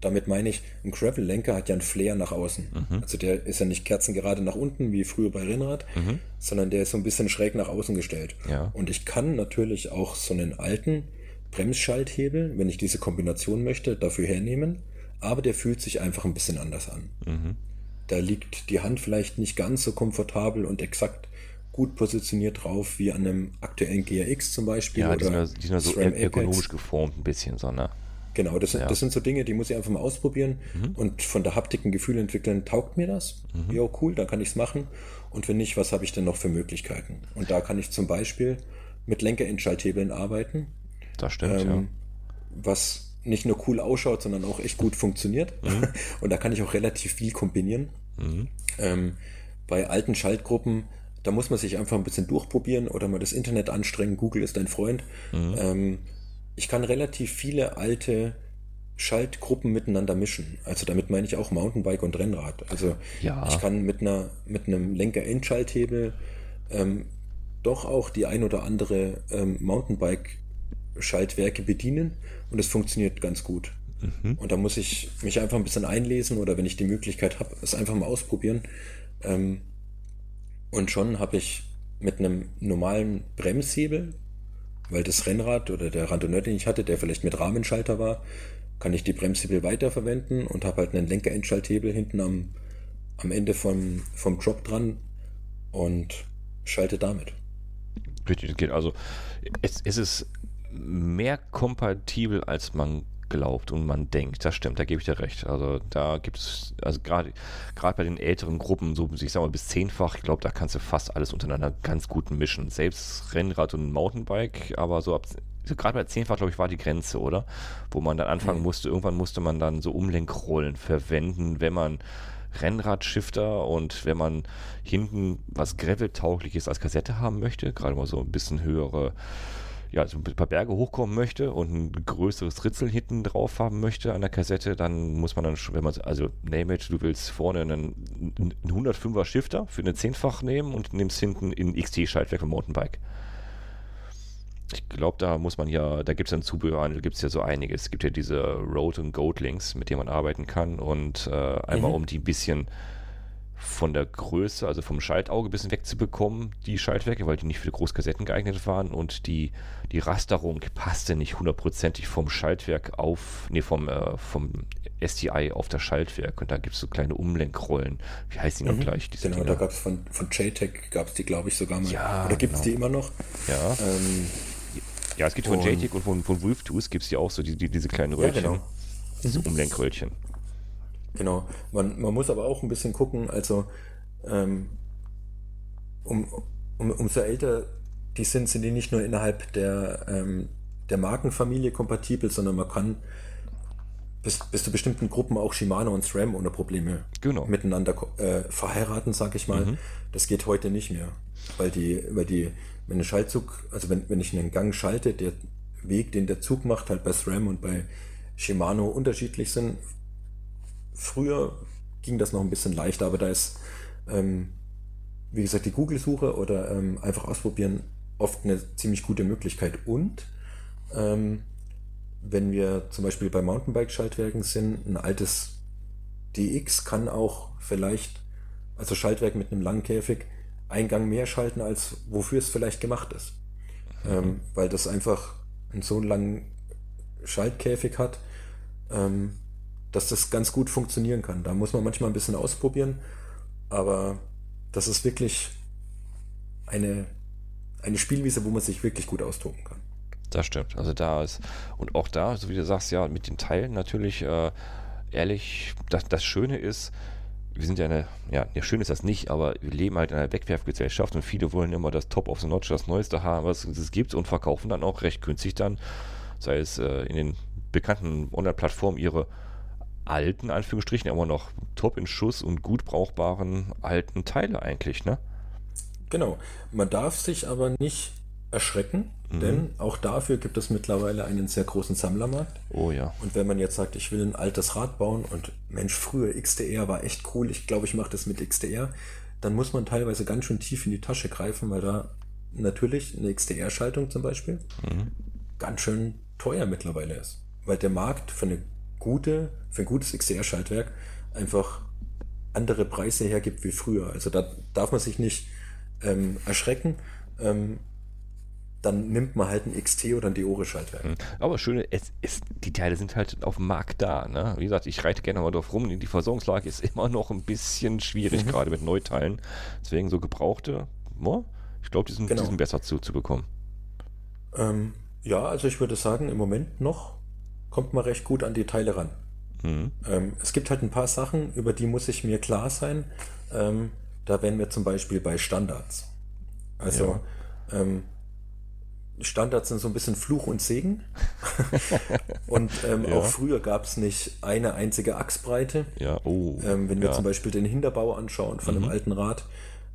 damit meine ich, ein Gravel-Lenker hat ja einen Flair nach außen. Mhm. Also der ist ja nicht kerzengerade nach unten, wie früher bei Rennrad, mhm. sondern der ist so ein bisschen schräg nach außen gestellt. Ja. Und ich kann natürlich auch so einen alten Bremsschalthebel, wenn ich diese Kombination möchte, dafür hernehmen, aber der fühlt sich einfach ein bisschen anders an. Mhm. Da liegt die Hand vielleicht nicht ganz so komfortabel und exakt gut positioniert drauf wie an einem aktuellen G R X zum Beispiel. Ja, die oder sind ja, die sind ja so er- ergonomisch geformt ein bisschen, so, ne? Genau, das, ja. das sind so Dinge, die muss ich einfach mal ausprobieren mhm. und von der Haptik ein Gefühl entwickeln, taugt mir das? Mhm. Ja, cool, dann kann ich es machen. Und wenn nicht, was habe ich denn noch für Möglichkeiten? Und da kann ich zum Beispiel mit Lenkerentschalthebeln arbeiten. Das stimmt, ähm, ja. Was nicht nur cool ausschaut, sondern auch echt gut funktioniert. Mhm. Und da kann ich auch relativ viel kombinieren. Mhm. Ähm, bei alten Schaltgruppen, da muss man sich einfach ein bisschen durchprobieren oder mal das Internet anstrengen. Google ist dein Freund. Mhm. Ähm, ich kann relativ viele alte Schaltgruppen miteinander mischen. Also damit meine ich auch Mountainbike und Rennrad. Also ja. ich kann mit einer mit einem Lenker-Endschalthebel ähm, doch auch die ein oder andere ähm, Mountainbike Schaltwerke bedienen und es funktioniert ganz gut. Mhm. Und da muss ich mich einfach ein bisschen einlesen oder wenn ich die Möglichkeit habe, es einfach mal ausprobieren. Ähm, und schon habe ich mit einem normalen Bremshebel, weil das Rennrad oder der Randonneur, den ich hatte, der vielleicht mit Rahmenschalter war, kann ich die Bremshebel weiterverwenden und habe halt einen Lenkerendschalthebel hinten am, am Ende vom, vom Drop dran und schalte damit. Richtig, das geht. Also es, es ist mehr kompatibel, als man glaubt und man denkt. Das stimmt, da gebe ich dir recht. Also da gibt es, also gerade gerade bei den älteren Gruppen, so ich sag mal bis zehnfach, ich glaube, da kannst du fast alles untereinander ganz gut mischen. Selbst Rennrad und Mountainbike, aber so ab, so gerade bei zehnfach, glaube ich, war die Grenze, oder? Wo man dann anfangen mhm. musste, irgendwann musste man dann so Umlenkrollen verwenden, wenn man Rennradschifter und wenn man hinten was Gravel-taugliches als Kassette haben möchte, gerade mal so ein bisschen höhere ja, so ein paar Berge hochkommen möchte und ein größeres Ritzel hinten drauf haben möchte an der Kassette, dann muss man dann schon, wenn man, also name it, du willst vorne einen, einen hundertfünfer Shifter für eine zehnfach nehmen und nimmst hinten in X T-Schaltwerk vom Mountainbike. Ich glaube, da muss man ja, da gibt es ja einen Zubehörhandel, gibt es ja so einiges. Es gibt ja diese Road- und Goat-Links, mit denen man arbeiten kann und äh, einmal mhm. um die ein bisschen von der Größe, also vom Schaltauge ein bisschen wegzubekommen, die Schaltwerke, weil die nicht für Großkassetten geeignet waren und die, die Rasterung passte nicht hundertprozentig vom Schaltwerk auf, nee, vom, äh, vom S T I auf das Schaltwerk und da gibt es so kleine Umlenkrollen. Wie heißt die noch mhm. gleich? Diese genau, Dinger? Da gab es von, von J T E C, gab es die, glaube ich, sogar mal. Ja, oder gibt es genau. die immer noch? Ja. Ähm, ja, es gibt von J T E C und von, von Wolf Tooth gibt es die auch so, die, die, diese kleinen Röllchen. Ja, genau. Diese Umlenkröllchen. Genau, man, man muss aber auch ein bisschen gucken, also ähm, um, um, umso älter die sind, sind die nicht nur innerhalb der, ähm, der Markenfamilie kompatibel, sondern man kann bis, bis zu bestimmten Gruppen auch Shimano und SRAM ohne Probleme genau. miteinander äh, verheiraten, sag ich mal. Mhm. Das geht heute nicht mehr, weil die, weil die, wenn ein Schaltzug, also wenn, wenn ich einen Gang schalte, der Weg, den der Zug macht, halt bei SRAM und bei Shimano unterschiedlich sind. Früher ging das noch ein bisschen leichter, aber da ist, ähm, wie gesagt, die Google-Suche oder ähm, einfach ausprobieren oft eine ziemlich gute Möglichkeit. Und ähm, wenn wir zum Beispiel bei Mountainbike-Schaltwerken sind, ein altes D X kann auch vielleicht, also Schaltwerk mit einem langen Käfig, einen Gang mehr schalten, als wofür es vielleicht gemacht ist. Mhm. Ähm, weil das einfach einen so langen Schaltkäfig hat, ähm, dass das ganz gut funktionieren kann. Da muss man manchmal ein bisschen ausprobieren, aber das ist wirklich eine, eine Spielwiese, wo man sich wirklich gut austoben kann. Das stimmt. Also da ist, und auch da, so wie du sagst, ja, mit den Teilen natürlich, äh, ehrlich, das, das Schöne ist, wir sind ja eine, ja, ja, schön ist das nicht, aber wir leben halt in einer Wegwerfgesellschaft und viele wollen immer das Top of the Notch, das Neueste haben, was es gibt und verkaufen dann auch recht günstig dann, sei es äh, in den bekannten Online-Plattformen ihre alten, Anführungsstrichen, aber noch top in Schuss und gut brauchbaren alten Teile eigentlich, ne? Genau. Man darf sich aber nicht erschrecken, mhm. denn auch dafür gibt es mittlerweile einen sehr großen Sammlermarkt. Oh ja. Und wenn man jetzt sagt, ich will ein altes Rad bauen und Mensch, früher X T R war echt cool, ich glaube, ich mache das mit X T R, dann muss man teilweise ganz schön tief in die Tasche greifen, weil da natürlich eine X T R-Schaltung zum Beispiel mhm. ganz schön teuer mittlerweile ist. Weil der Markt für eine Gute, für ein gutes X T R-Schaltwerk einfach andere Preise hergibt wie früher. Also da darf man sich nicht ähm, erschrecken. Ähm, dann nimmt man halt ein X T oder ein Deore-Schaltwerk. Aber das Schöne, es ist, die Teile sind halt auf dem Markt da. Ne? Wie gesagt, ich reite gerne mal drauf rum. Die Versorgungslage ist immer noch ein bisschen schwierig, mhm. gerade mit Neuteilen. Deswegen so Gebrauchte, ich glaube, die sind, genau. die sind besser zu, zu bekommen. Ähm, ja, also ich würde sagen, im Moment noch kommt man recht gut an die Teile ran. Mhm. Ähm, es gibt halt ein paar Sachen, über die muss ich mir klar sein. Ähm, da wären wir zum Beispiel bei Standards. Also ja. ähm, Standards sind so ein bisschen Fluch und Segen. Und ähm, ja. auch früher gab es nicht eine einzige Achsbreite. Ja. Oh. Ähm, wenn wir ja. zum Beispiel den Hinterbau anschauen von mhm. einem alten Rad,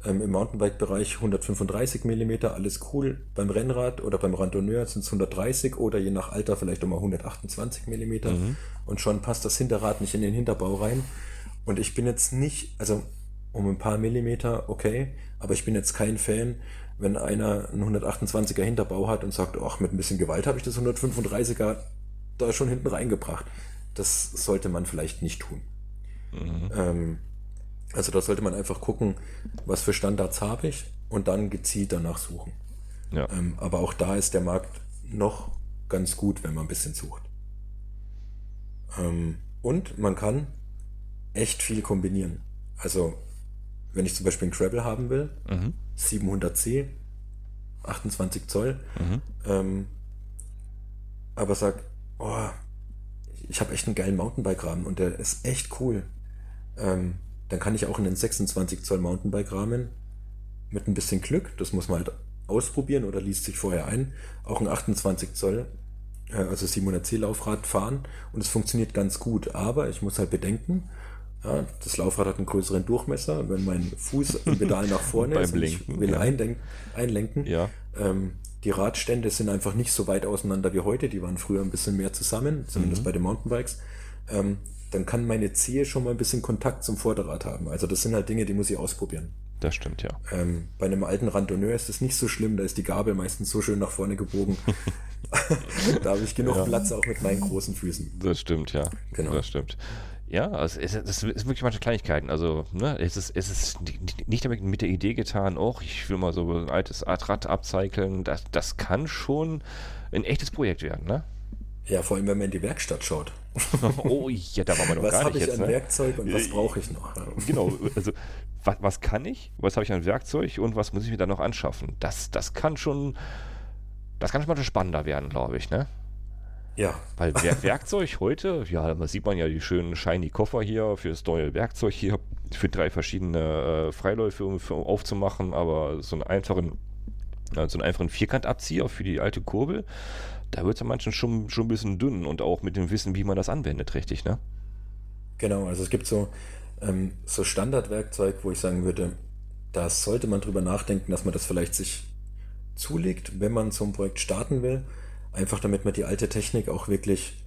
ähm, im Mountainbike-Bereich hundertfünfunddreißig Millimeter, alles cool. Beim Rennrad oder beim Randonneur sind es hundertdreißig oder je nach Alter vielleicht auch mal hundertachtundzwanzig Millimeter. Mhm. Und schon passt das Hinterrad nicht in den Hinterbau rein. Und ich bin jetzt nicht, also um ein paar Millimeter, okay, aber ich bin jetzt kein Fan, wenn einer einen hundertachtundzwanziger Hinterbau hat und sagt, ach, mit ein bisschen Gewalt habe ich das hundertfünfunddreißiger da schon hinten reingebracht. Das sollte man vielleicht nicht tun. Mhm. Ähm, also da sollte man einfach gucken, was für Standards habe ich und dann gezielt danach suchen. Ja. Ähm, aber auch da ist der Markt noch ganz gut, wenn man ein bisschen sucht. Ähm, und man kann echt viel kombinieren. Also wenn ich zum Beispiel einen Gravel haben will, mhm. siebenhundert C, achtundzwanzig Zoll, mhm. ähm, aber sag, oh, ich habe echt einen geilen Mountainbike-Rahmen und der ist echt cool. Ähm, dann kann ich auch einen sechsundzwanzig Zoll Mountainbike-Rahmen mit ein bisschen Glück, das muss man halt ausprobieren oder liest sich vorher ein, auch ein achtundzwanzig Zoll, äh, also siebenhundert C Laufrad fahren und es funktioniert ganz gut, aber ich muss halt bedenken, ja, das Laufrad hat einen größeren Durchmesser, wenn mein Fuß im Pedal nach vorne ist und ich will ja. einlenken, einlenken. Ja. Ähm, die Radstände sind einfach nicht so weit auseinander wie heute, die waren früher ein bisschen mehr zusammen, zumindest mhm. bei den Mountainbikes, ähm, dann kann meine Zehe schon mal ein bisschen Kontakt zum Vorderrad haben. Also das sind halt Dinge, die muss ich ausprobieren. Das stimmt, ja. Ähm, bei einem alten Randonneur ist das nicht so schlimm, da ist die Gabel meistens so schön nach vorne gebogen. Da habe ich genug ja. Platz auch mit meinen großen Füßen. Das stimmt, ja. Genau. Das stimmt. Ja, also es, das sind wirklich manche Kleinigkeiten. Also, ne, es ist, es ist nicht damit mit der Idee getan, oh, ich will mal so ein altes Rad upcyclen. Das, das kann schon ein echtes Projekt werden, ne? Ja, vor allem, wenn man in die Werkstatt schaut. Oh, ja, da war man doch was gar nicht jetzt. Was habe ich an ne? Werkzeug und was brauche ich noch? Genau, also, was, was kann ich, was habe ich an Werkzeug und was muss ich mir dann noch anschaffen? Das, das kann schon, das kann schon mal spannender werden, glaube ich, ne? Ja. Weil Werkzeug heute, ja, da sieht man ja die schönen shiny Koffer hier für das neue Werkzeug hier, für drei verschiedene äh, Freiläufe, um, für, um aufzumachen, aber so einen einfachen, äh, so einen einfachen Vierkantabzieher für die alte Kurbel, da wird es manchen schon, schon ein bisschen dünn und auch mit dem Wissen, wie man das anwendet, richtig, ne? Genau, also es gibt so, ähm, so Standardwerkzeug, wo ich sagen würde, da sollte man drüber nachdenken, dass man das vielleicht sich zulegt, wenn man so ein Projekt starten will. Einfach damit man die alte Technik auch wirklich,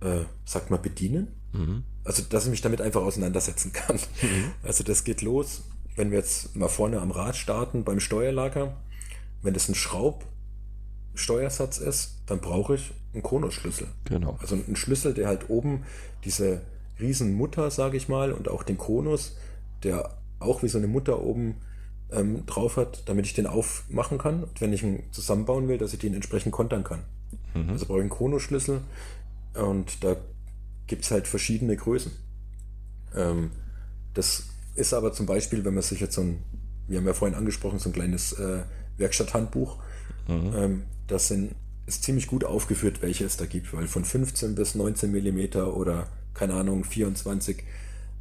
äh, sagt man, bedienen. Mhm. Also, dass ich mich damit einfach auseinandersetzen kann. Mhm. Also, das geht los, wenn wir jetzt mal vorne am Rad starten, beim Steuerlager. Wenn das ein Schraubsteuersatz ist, dann brauche ich einen Konusschlüssel. Genau. Also, einen Schlüssel, der halt oben diese Riesenmutter, sage ich mal, und auch den Konus, der auch wie so eine Mutter oben ähm, drauf hat, damit ich den aufmachen kann. Und wenn ich ihn zusammenbauen will, dass ich den entsprechend kontern kann. Also brauche ich einen Chronoschlüssel und da gibt es halt verschiedene Größen. Ähm, das ist aber zum Beispiel, wenn man sich jetzt so ein, wir haben ja vorhin angesprochen, so ein kleines äh, Werkstatthandbuch, mhm. ähm, das sind, ist ziemlich gut aufgeführt, welche es da gibt, weil von fünfzehn bis neunzehn Millimeter oder keine Ahnung, vierundzwanzig,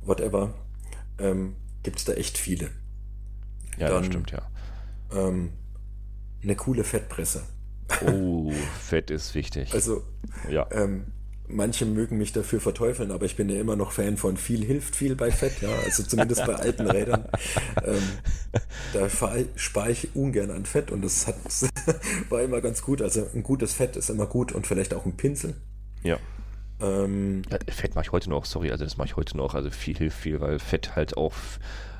whatever, ähm, gibt es da echt viele. Ja, Dann, das stimmt, ja. Ähm, eine coole Fettpresse. Oh, Fett ist wichtig. Also, ja. ähm, manche mögen mich dafür verteufeln, aber ich bin ja immer noch Fan von viel hilft viel bei Fett, ja, also zumindest bei alten Rädern. Ähm, da spare ich ungern an Fett und das, hat, das war immer ganz gut. Also ein gutes Fett ist immer gut und vielleicht auch ein Pinsel. Ja. Ähm, Fett mache ich heute noch, sorry, also das mache ich heute noch, also viel hilft viel, weil Fett halt auch,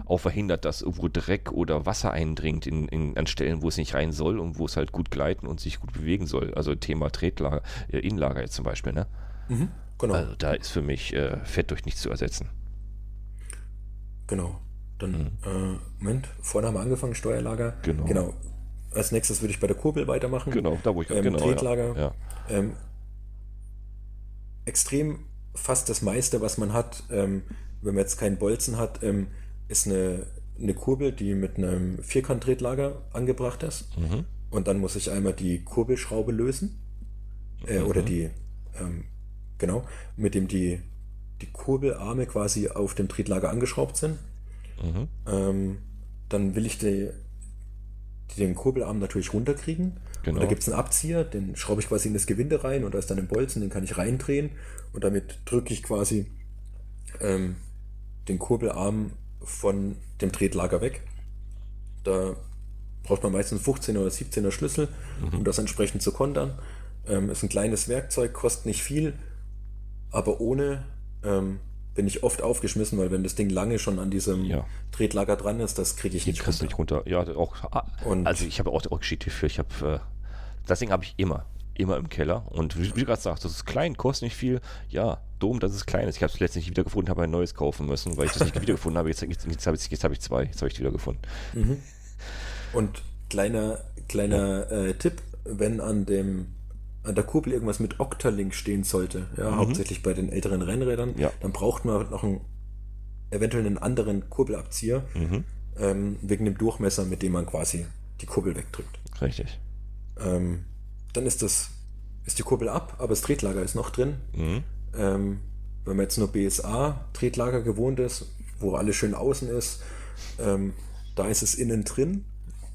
auch verhindert, dass irgendwo Dreck oder Wasser eindringt in, in, an Stellen, wo es nicht rein soll und wo es halt gut gleiten und sich gut bewegen soll, also Thema Tretlager, äh, Innenlager jetzt zum Beispiel, ne? Mhm, genau. Also da ist für mich äh, Fett durch nichts zu ersetzen. Genau, dann, mhm. äh, Moment, vorne haben wir angefangen, Steuerlager, genau, genau. Als nächstes würde ich bei der Kurbel weitermachen. Genau, da wo ich ähm, genau, Tretlager. Ja, ja. Ähm, extrem fast das meiste, was man hat, ähm, wenn man jetzt keinen Bolzen hat, ähm, ist eine, eine Kurbel, die mit einem Vierkant-Tretlager angebracht ist. Mhm. Und dann muss ich einmal die Kurbelschraube lösen. Äh, mhm. Oder die, ähm, genau, mit dem die, die Kurbelarme quasi auf dem Tretlager angeschraubt sind. Mhm. Ähm, dann will ich die, den Kurbelarm natürlich runterkriegen. Genau. Und da gibt es einen Abzieher, den schraube ich quasi in das Gewinde rein und da ist dann ein Bolzen, den kann ich reindrehen und damit drücke ich quasi ähm, den Kurbelarm von dem Tretlager weg. Da braucht man meistens fünfzehner oder siebzehner Schlüssel, mhm. um das entsprechend zu kontern. Ähm, ist ein kleines Werkzeug, kostet nicht viel, aber ohne ähm, bin ich oft aufgeschmissen, weil wenn das Ding lange schon an diesem ja. Tretlager dran ist, das kriege ich Den nicht runter. Nicht runter. Ja, auch, und also ich habe auch, auch Geschichte für, ich habe, das Ding habe ich immer, immer im Keller und wie, wie du gerade sagst, das ist klein, kostet nicht viel, ja, dumm, dass es klein ist. Ich habe es letztens nicht wiedergefunden, habe ein neues kaufen müssen, weil ich das nicht wiedergefunden habe, jetzt, jetzt, jetzt habe ich, jetzt habe ich zwei, jetzt habe ich die wiedergefunden. Mhm. Und kleiner, kleiner ja. äh, Tipp, wenn an dem an der Kurbel irgendwas mit Octalink stehen sollte, ja, mhm. hauptsächlich bei den älteren Rennrädern, ja. dann braucht man noch einen, eventuell einen anderen Kurbelabzieher, mhm. ähm, wegen dem Durchmesser, mit dem man quasi die Kurbel wegdrückt. Richtig. Ähm, dann ist das, ist die Kurbel ab, aber das Tretlager ist noch drin. Mhm. Ähm, wenn man jetzt nur B S A-Tretlager gewohnt ist, wo alles schön außen ist, ähm, da ist es innen drin.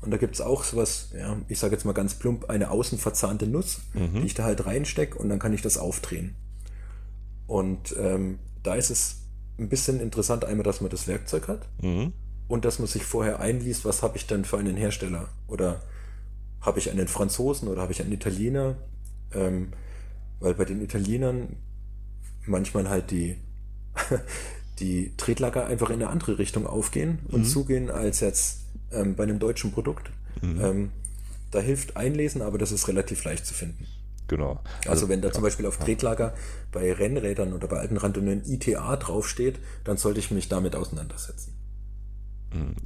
Und da gibt es auch sowas, ja, ich sage jetzt mal ganz plump, eine außen verzahnte Nuss, mhm. die ich da halt reinstecke und dann kann ich das aufdrehen. Und ähm, da ist es ein bisschen interessant, einmal, dass man das Werkzeug hat mhm. und dass man sich vorher einliest, was habe ich denn für einen Hersteller? Oder habe ich einen Franzosen oder habe ich einen Italiener? Ähm, weil bei den Italienern manchmal halt die, die Tretlager einfach in eine andere Richtung aufgehen mhm. und zugehen als jetzt Ähm, bei einem deutschen Produkt. Mhm. Ähm, da hilft Einlesen, aber das ist relativ leicht zu finden. Genau. Also, also wenn da ja, zum Beispiel auf Tretlager ja. bei Rennrädern oder bei alten Randonnieren I T A draufsteht, dann sollte ich mich damit auseinandersetzen.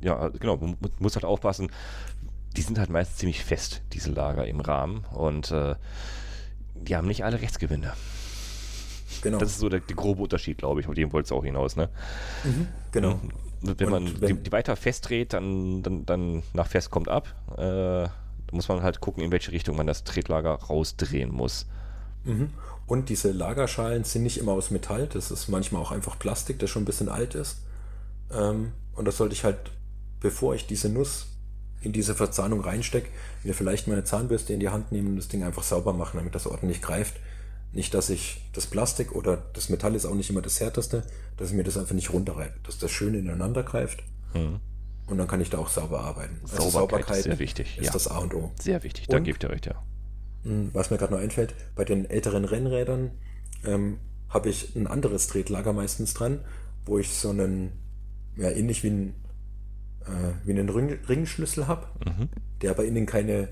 Ja, genau. Man muss halt aufpassen, die sind halt meistens ziemlich fest, diese Lager im Rahmen und äh, die haben nicht alle Rechtsgewinde. Genau. Das ist so der, der grobe Unterschied, glaube ich. Auf den wolltest du auch hinaus, ne? Mhm, genau. Mhm. Wenn und man wenn, die, die weiter festdreht, dann, dann, dann nach fest kommt ab. Äh, da muss man halt gucken, in welche Richtung man das Tretlager rausdrehen muss. Mhm. Und diese Lagerschalen sind nicht immer aus Metall. Das ist manchmal auch einfach Plastik, das schon ein bisschen alt ist. Ähm, und das sollte ich halt, bevor ich diese Nuss in diese Verzahnung reinstecke, mir vielleicht meine Zahnbürste in die Hand nehmen und das Ding einfach sauber machen, damit das ordentlich greift. Nicht, dass ich das Plastik oder das Metall ist auch nicht immer das härteste, dass ich mir das einfach nicht runterreibt, dass das schön ineinander greift hm. und dann kann ich da auch sauber arbeiten. Sauberkeit, also Sauberkeit ist sehr wichtig. Ist ja. das A und O. Sehr wichtig, da gebe ich dir recht, ja. Was mir gerade noch einfällt, bei den älteren Rennrädern ähm, habe ich ein anderes Tretlager meistens dran, wo ich so einen, ja ähnlich wie, ein, äh, wie einen Ring, Ringschlüssel habe, mhm. der aber innen keine,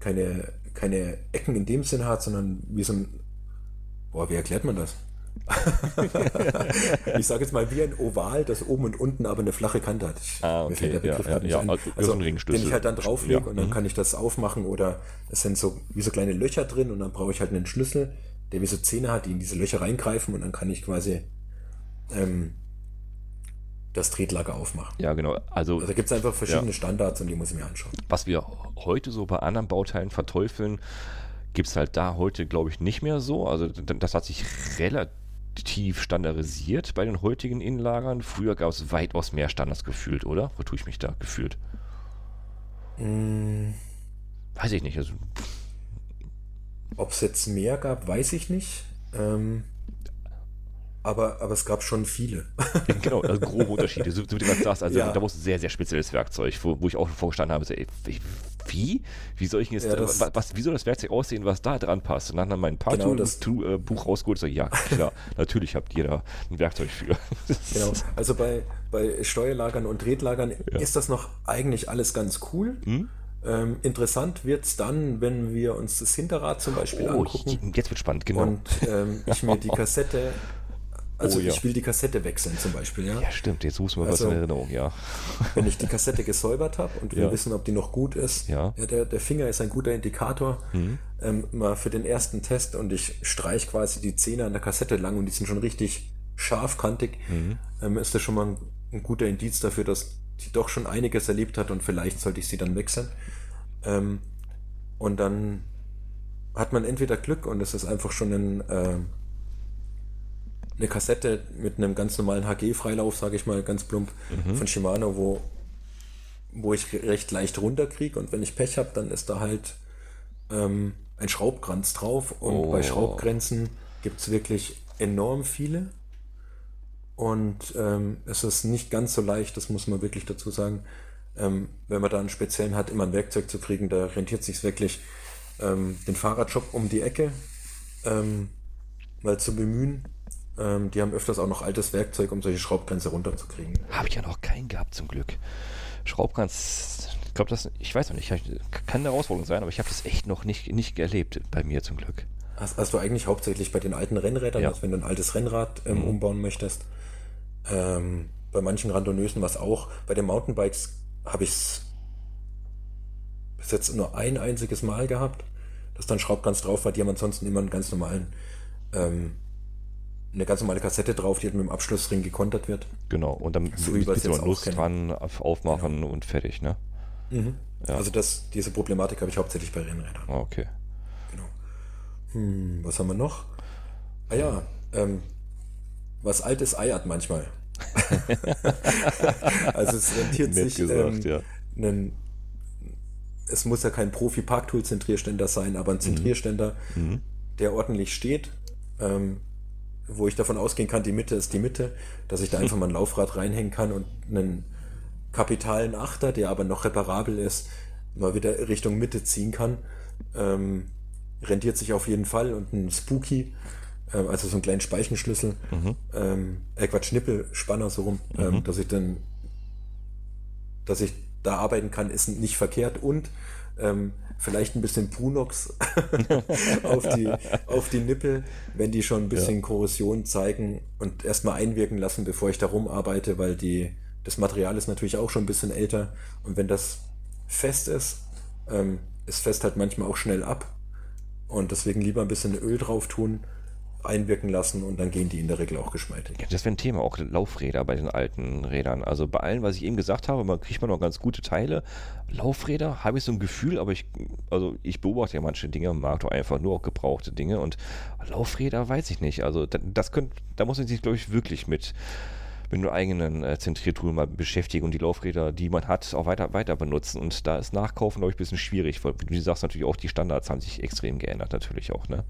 keine, keine Ecken in dem Sinn hat, sondern wie so ein Boah, wie erklärt man das? Ich sage jetzt mal wie ein Oval, das oben und unten aber eine flache Kante hat. Ich, ah, okay. Mir fällt der Begriff ja, halt ja, nicht ja, ein. Also, also ein Ringschlüssel. Den ich halt dann drauflege ja. und dann mhm. kann ich das aufmachen oder es sind so wie so kleine Löcher drin und dann brauche ich halt einen Schlüssel, der wie so Zähne hat, die in diese Löcher reingreifen und dann kann ich quasi ähm, das Tretlager aufmachen. Ja, genau. Also, also gibt es einfach verschiedene ja. Standards und die muss ich mir anschauen. Was wir heute so bei anderen Bauteilen verteufeln, gibt es halt da heute, glaube ich, nicht mehr so. Also das hat sich relativ standardisiert bei den heutigen Innenlagern. Früher gab es weitaus mehr Standards gefühlt, oder? Wo tue ich mich da gefühlt? Hm. Weiß ich nicht. Also, ob es jetzt mehr gab, weiß ich nicht. Ähm, aber, aber es gab schon viele. Ja, genau, also grobe Unterschiede. So, wie du gerade sagst, also ja. da musst du sehr, sehr spezielles Werkzeug, wo, wo ich auch vorgestanden habe, so, ey, ich, Wie? Wie soll ich jetzt, ja, was, was, wie soll das Werkzeug aussehen, was da dran passt? Und dann hat mein Parktool-Buch genau, äh, rausgeholt und so, ja, klar, natürlich habt jeder ein Werkzeug für. Genau, also bei, bei Steuerlagern und Tretlagern ja. ist das noch eigentlich alles ganz cool. Hm? Ähm, interessant wird es dann, wenn wir uns das Hinterrad zum Beispiel oh, angucken. Jetzt wird spannend, genau. Und ähm, ich mir die Kassette Also oh, ich ja. will die Kassette wechseln zum Beispiel. Ja, ja stimmt, jetzt rufst du mal also, was in Erinnerung, ja. Wenn ich die Kassette gesäubert habe und wir ja. wissen, ob die noch gut ist, ja. Ja, der, der Finger ist ein guter Indikator, mhm. ähm, mal für den ersten Test, und ich streiche quasi die Zähne an der Kassette lang und die sind schon richtig scharfkantig, mhm. ähm, ist das schon mal ein, ein guter Indiz dafür, dass die doch schon einiges erlebt hat und vielleicht sollte ich sie dann wechseln. Ähm, und dann hat man entweder Glück und es ist einfach schon ein... Äh, eine Kassette mit einem ganz normalen H G-Freilauf, sage ich mal, ganz plump, mhm. von Shimano, wo, wo ich recht leicht runterkriege, und wenn ich Pech habe, dann ist da halt ähm, ein Schraubkranz drauf, und oh. bei Schraubgrenzen gibt es wirklich enorm viele, und ähm, es ist nicht ganz so leicht, das muss man wirklich dazu sagen, ähm, wenn man da einen speziellen hat, immer ein Werkzeug zu kriegen, da rentiert sich wirklich ähm, den Fahrradshop um die Ecke ähm, mal zu bemühen. Die haben öfters auch noch altes Werkzeug, um solche Schraubgrenze runterzukriegen. Habe ich ja noch keinen gehabt, zum Glück. Schraubgrenz, ich glaube, das, ich weiß noch nicht, kann eine Herausforderung sein, aber ich habe das echt noch nicht, nicht erlebt bei mir, zum Glück. Hast, hast du eigentlich hauptsächlich bei den alten Rennrädern, ja. also wenn du ein altes Rennrad ähm, mhm. umbauen möchtest, ähm, bei manchen Randonneusen was auch, bei den Mountainbikes habe ich es bis jetzt nur ein einziges Mal gehabt, dass dann Schraubgrenz drauf war, die haben ansonsten immer einen ganz normalen ähm, eine ganz normale Kassette drauf, die mit dem Abschlussring gekontert wird. Genau, und dann so mit bisschen Lust dran aufmachen genau. und fertig, ne? Mhm. Ja. Also das, diese Problematik habe ich hauptsächlich bei Rennrädern. Ah, okay. Genau. Hm, was haben wir noch? Ah ja, ähm, was Altes eiert manchmal. Also es rentiert sich gesagt, ähm, ja. einen, es muss ja kein Profi-Parktool-Zentrierständer sein, aber ein Zentrierständer, mhm. der ordentlich steht, ähm, wo ich davon ausgehen kann, die Mitte ist die Mitte, dass ich da einfach mal ein Laufrad reinhängen kann und einen kapitalen Achter, der aber noch reparabel ist, mal wieder Richtung Mitte ziehen kann. Ähm, rentiert sich auf jeden Fall, und ein Spooky, äh, also so einen kleinen Speichenschlüssel, mhm. ähm, äh Quatsch, Schnippelspanner so rum, mhm. ähm, dass ich dann, dass ich da arbeiten kann, ist nicht verkehrt, und ähm, vielleicht ein bisschen Brunox auf, die, auf die Nippel, wenn die schon ein bisschen ja. Korrosion zeigen, und erstmal einwirken lassen, bevor ich da rumarbeite, weil die, das Material ist natürlich auch schon ein bisschen älter, und wenn das fest ist, ähm, ist fest halt manchmal auch schnell ab, und deswegen lieber ein bisschen Öl drauf tun, einwirken lassen, und dann gehen die in der Regel auch geschmeidig. Das wäre ein Thema, auch Laufräder bei den alten Rädern. Also bei allem, was ich eben gesagt habe, man kriegt man noch ganz gute Teile. Laufräder habe ich so ein Gefühl, aber ich, also ich beobachte ja manche Dinge, mag doch einfach nur auch gebrauchte Dinge, und Laufräder weiß ich nicht. Also das, das könnt, da muss man sich, glaube ich, wirklich mit mit einem eigenen äh, Zentriertool mal beschäftigen und die Laufräder, die man hat, auch weiter, weiter benutzen, und da ist Nachkaufen, glaube ich, ein bisschen schwierig, weil wie du sagst, natürlich auch die Standards haben sich extrem geändert, natürlich auch, ne?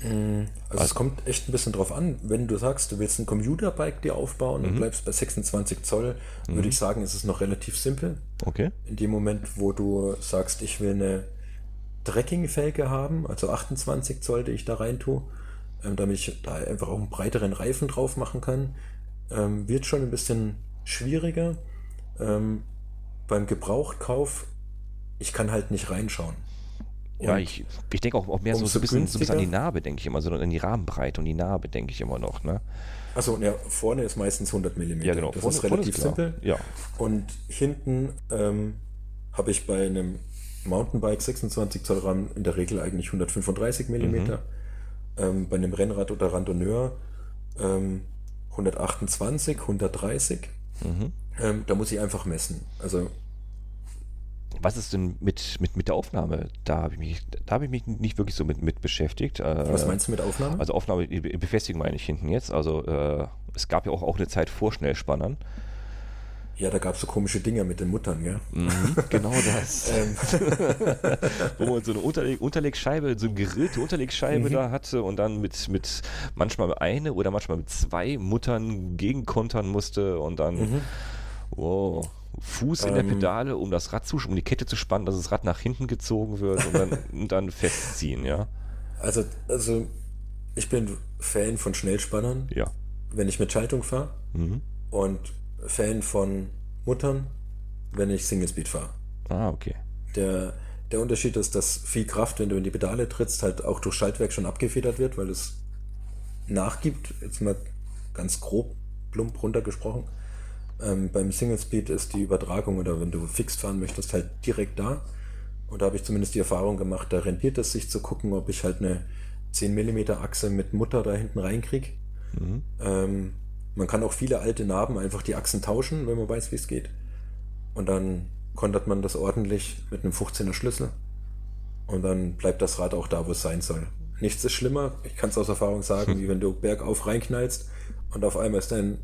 Also, also es kommt echt ein bisschen drauf an, wenn du sagst, du willst ein Commuterbike dir aufbauen mhm. und bleibst bei sechsundzwanzig Zoll, mhm. würde ich sagen, ist es noch relativ simpel. Okay. In dem Moment, wo du sagst, ich will eine Trekkingfelge haben, also achtundzwanzig Zoll, die ich da rein tue, ähm, damit ich da einfach auch einen breiteren Reifen drauf machen kann, ähm, wird schon ein bisschen schwieriger. Ähm, beim Gebrauchtkauf, ich kann halt nicht reinschauen. Und ja, ich, ich denke auch, auch mehr so, so, ein bisschen, so ein bisschen an die Narbe, denke ich immer, sondern an die Rahmenbreite und die Narbe, denke ich immer noch. Ne? Achso, ja, vorne ist meistens hundert Millimeter. Ja, genau. Das vorne, ist relativ ist simpel. Ja. Und hinten ähm, habe ich bei einem Mountainbike sechsundzwanzig Zoll Rahmen in der Regel eigentlich hundertfünfunddreißig Millimeter. Mhm. Ähm, bei einem Rennrad oder Randonneur ähm, hundertachtundzwanzig, hundertdreißig. Mhm. Ähm, da muss ich einfach messen. Also was ist denn mit, mit, mit der Aufnahme? Da habe ich mich, da habe ich mich nicht wirklich so mit, mit beschäftigt. Äh, Was meinst du mit Aufnahme? Also Aufnahme, Befestigung meine ich hinten jetzt. Also äh, es gab ja auch, auch eine Zeit vor Schnellspannern. Ja, da gab es so komische Dinger mit den Muttern, gell? Mhm, genau das. Wo man so eine Unterleg- Unterlegscheibe, so eine gerillte Unterlegscheibe mhm. da hatte und dann mit, mit manchmal eine oder manchmal mit zwei Muttern gegenkontern musste und dann mhm. wow. Fuß in der Pedale, um das Rad zu, um die Kette zu spannen, dass das Rad nach hinten gezogen wird und dann, und dann festziehen, ja. Also, also ich bin Fan von Schnellspannern, ja. wenn ich mit Schaltung fahre mhm. und Fan von Muttern, wenn ich Singlespeed fahre. Ah, okay. Der, der Unterschied ist, dass viel Kraft, wenn du in die Pedale trittst, halt auch durch Schaltwerk schon abgefedert wird, weil es nachgibt, jetzt mal ganz grob plump runtergesprochen. Ähm, beim Single Speed ist die Übertragung, oder wenn du fixed fahren möchtest, halt direkt da. Und da habe ich zumindest die Erfahrung gemacht, da rentiert es sich zu gucken, ob ich halt eine zehn Millimeter Achse mit Mutter da hinten reinkriege. Mhm. Ähm, man kann auch viele alte Narben einfach die Achsen tauschen, wenn man weiß, wie es geht. Und dann kontert man das ordentlich mit einem fünfzehner Schlüssel. Und dann bleibt das Rad auch da, wo es sein soll. Nichts ist schlimmer, ich kann es aus Erfahrung sagen, hm. wie wenn du bergauf reinknallst und auf einmal ist dein,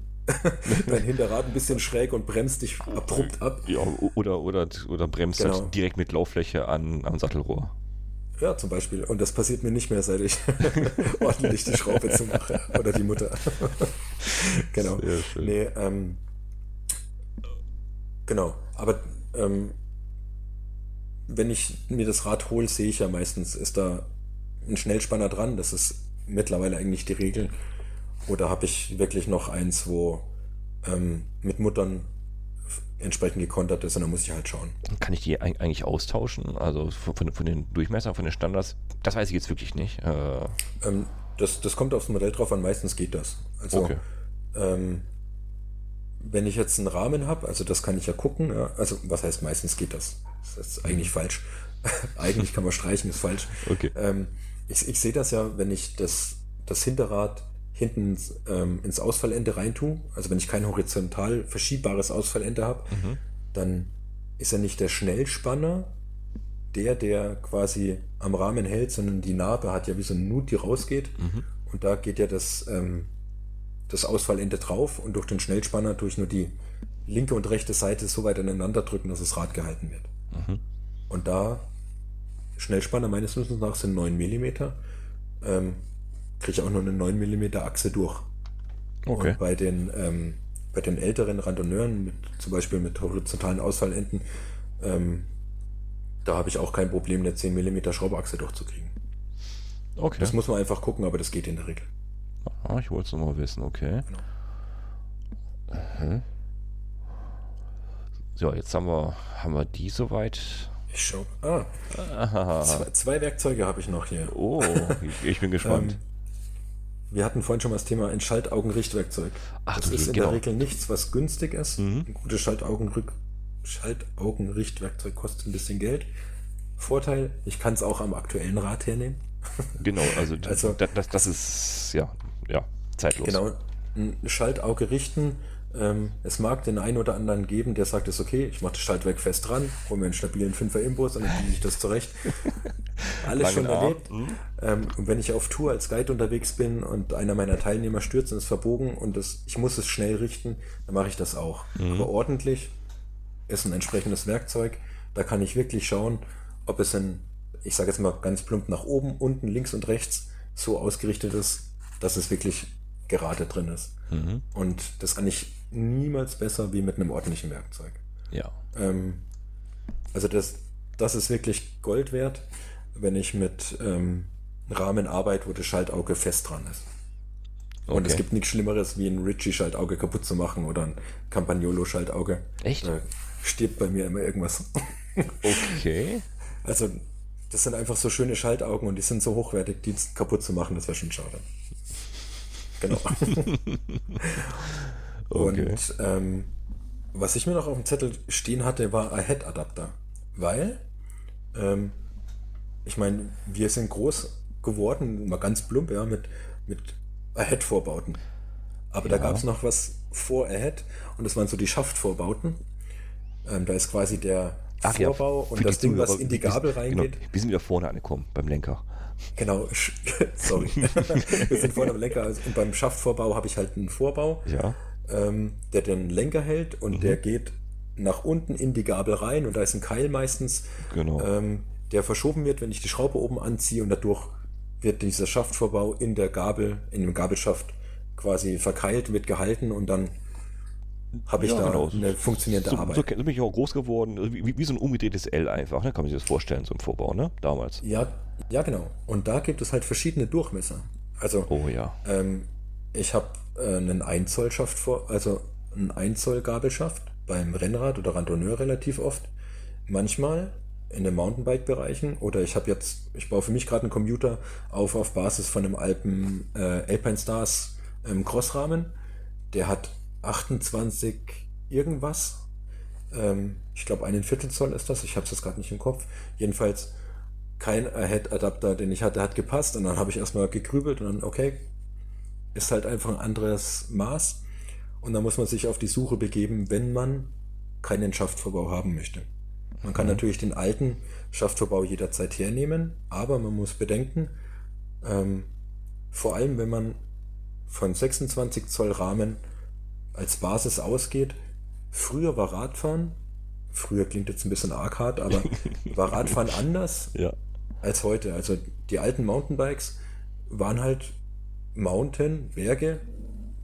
dein Hinterrad ein bisschen schräg und bremst dich abrupt ab. Ja, oder, oder, oder bremst genau. halt direkt mit Lauffläche an, am Sattelrohr. Ja, zum Beispiel. Und das passiert mir nicht mehr, seit ich ordentlich die Schraube zu machen. Oder die Mutter. Genau. Sehr schön. Nee, ähm, genau. Aber ähm, wenn ich mir das Rad hole, sehe ich ja meistens, ist da ein Schnellspanner dran. Das ist mittlerweile eigentlich die Regel. Oder habe ich wirklich noch eins, wo ähm, mit Muttern entsprechend gekontert ist, und dann muss ich halt schauen. Kann ich die eigentlich austauschen? Also von, von den Durchmessern, von den Standards? Das weiß ich jetzt wirklich nicht. Äh ähm, das, das kommt aufs Modell drauf an. Meistens geht das. Also okay. ähm, wenn ich jetzt einen Rahmen habe, also das kann ich ja gucken. Ja, also was heißt meistens geht das? Das ist eigentlich falsch. Eigentlich kann man streichen, ist falsch. Okay. Ähm, ich ich sehe das ja, wenn ich das, das Hinterrad hinten ähm, ins Ausfallende rein tue, also wenn ich kein horizontal verschiebbares Ausfallende habe, mhm. dann ist ja nicht der Schnellspanner der, der quasi am Rahmen hält, sondern die Narbe hat ja wie so eine Nut, die rausgeht, mhm. und da geht ja das, ähm, das Ausfallende drauf, und durch den Schnellspanner tue ich nur die linke und rechte Seite so weit aneinander drücken, dass das Rad gehalten wird. Mhm. Und da Schnellspanner meines Wissens nach sind neun Millimeter, ähm, kriege ich auch nur eine neun Millimeter Achse durch. Okay. Und bei den, ähm, bei den älteren Randonneuren, mit, zum Beispiel mit horizontalen Ausfallenden, ähm, da habe ich auch kein Problem, eine zehn Millimeter Schraubachse durchzukriegen. Okay. Das muss man einfach gucken, aber das geht in der Regel. Aha, ich wollte es nochmal wissen, okay. Genau. Mhm. So, jetzt haben wir, haben wir die soweit. Ich schau. Ah, zwei, zwei Werkzeuge habe ich noch hier. Oh, ich, ich bin gespannt. ähm, Wir hatten vorhin schon mal das Thema ein Schaltaugenrichtwerkzeug. Ach, das ist in genau. der Regel nichts, was günstig ist. Mhm. Ein gutes Schaltaugenrück- Schaltaugenrichtwerkzeug kostet ein bisschen Geld. Vorteil, ich kann es auch am aktuellen Rad hernehmen. Genau, also, also das, das, das ist ja, ja zeitlos. Genau, ein Schaltauge richten. Ähm, es mag den einen oder anderen geben, der sagt, es okay, ich mache das Schaltwerk fest dran, hole mir einen stabilen fünfer Impuls und dann kriege ich das zurecht. Alles schon erlebt. Mhm. Ähm, und wenn ich auf Tour als Guide unterwegs bin und einer meiner Teilnehmer stürzt und ist verbogen und das, ich muss es schnell richten, dann mache ich das auch. Mhm. Aber ordentlich ist ein entsprechendes Werkzeug. Da kann ich wirklich schauen, ob es in, ich sage jetzt mal ganz plump, nach oben, unten, links und rechts so ausgerichtet ist, dass es wirklich gerade drin ist. Mhm. Und das kann ich niemals besser wie mit einem ordentlichen Werkzeug. Ja. Ähm, also das, das ist wirklich Gold wert, wenn ich mit ähm, Rahmen arbeite, wo das Schaltauge fest dran ist. Okay. Und es gibt nichts Schlimmeres, wie ein Ritchie-Schaltauge kaputt zu machen oder ein Campagnolo-Schaltauge. Echt? Da stirbt bei mir immer irgendwas. Okay. Also das sind einfach so schöne Schaltaugen und die sind so hochwertig, die kaputt zu machen, das wäre schon schade. Genau. Okay. Und ähm, was ich mir noch auf dem Zettel stehen hatte, war Ahead-Adapter. Weil, ähm, ich meine, wir sind groß geworden, mal ganz plump, ja, mit, mit Ahead-Vorbauten. Aber ja. Da gab es noch was vor Ahead und das waren so die Schaftvorbauten. Ähm, da ist quasi der Ach Vorbau ja, und das Ding, was in die Gabel bis, reingeht. Genau, wir sind wieder vorne angekommen beim Lenker. Genau, sorry. Wir sind vorne am Lenker und beim Schaftvorbau habe ich halt einen Vorbau, ja. ähm, der den Lenker hält und mhm. der geht nach unten in die Gabel rein und da ist ein Keil meistens, genau. ähm, der verschoben wird, wenn ich die Schraube oben anziehe und dadurch wird dieser Schaftvorbau in der Gabel, in dem Gabelschaft quasi verkeilt, wird gehalten und dann habe ich ja, da genau. eine funktionierende so, Arbeit. So, so bin ich auch groß geworden, wie, wie so ein umgedrehtes L einfach, ne? Kann man sich das vorstellen, so ein Vorbau, ne? Damals. Ja, ja, genau. Und da gibt es halt verschiedene Durchmesser. Also oh, ja. ähm, ich habe äh, einen ein Zoll Schaft vor, also einen ein Zoll Gabelschaft beim Rennrad oder Randonneur relativ oft. Manchmal in den Mountainbike-Bereichen oder ich habe jetzt, ich baue für mich gerade einen Computer auf auf Basis von einem Alpen, äh, Alpine Stars ähm, Crossrahmen. der hat achtundzwanzig irgendwas. Ähm, ich glaube, einen Viertel Zoll ist das. Ich habe es jetzt gerade nicht im Kopf. Jedenfalls kein Head-Adapter, den ich hatte, hat gepasst. Und dann habe ich erstmal gegrübelt und dann, okay, ist halt einfach ein anderes Maß. Und dann muss man sich auf die Suche begeben, wenn man keinen Schaftverbau haben möchte. Man kann mhm. natürlich den alten Schaftverbau jederzeit hernehmen, aber man muss bedenken, ähm, vor allem wenn man von sechsundzwanzig Zoll Rahmen als Basis ausgeht, früher war Radfahren, früher klingt jetzt ein bisschen arg hart, aber war Radfahren anders ja. als heute. Also die alten Mountainbikes waren halt Mountain, Berge,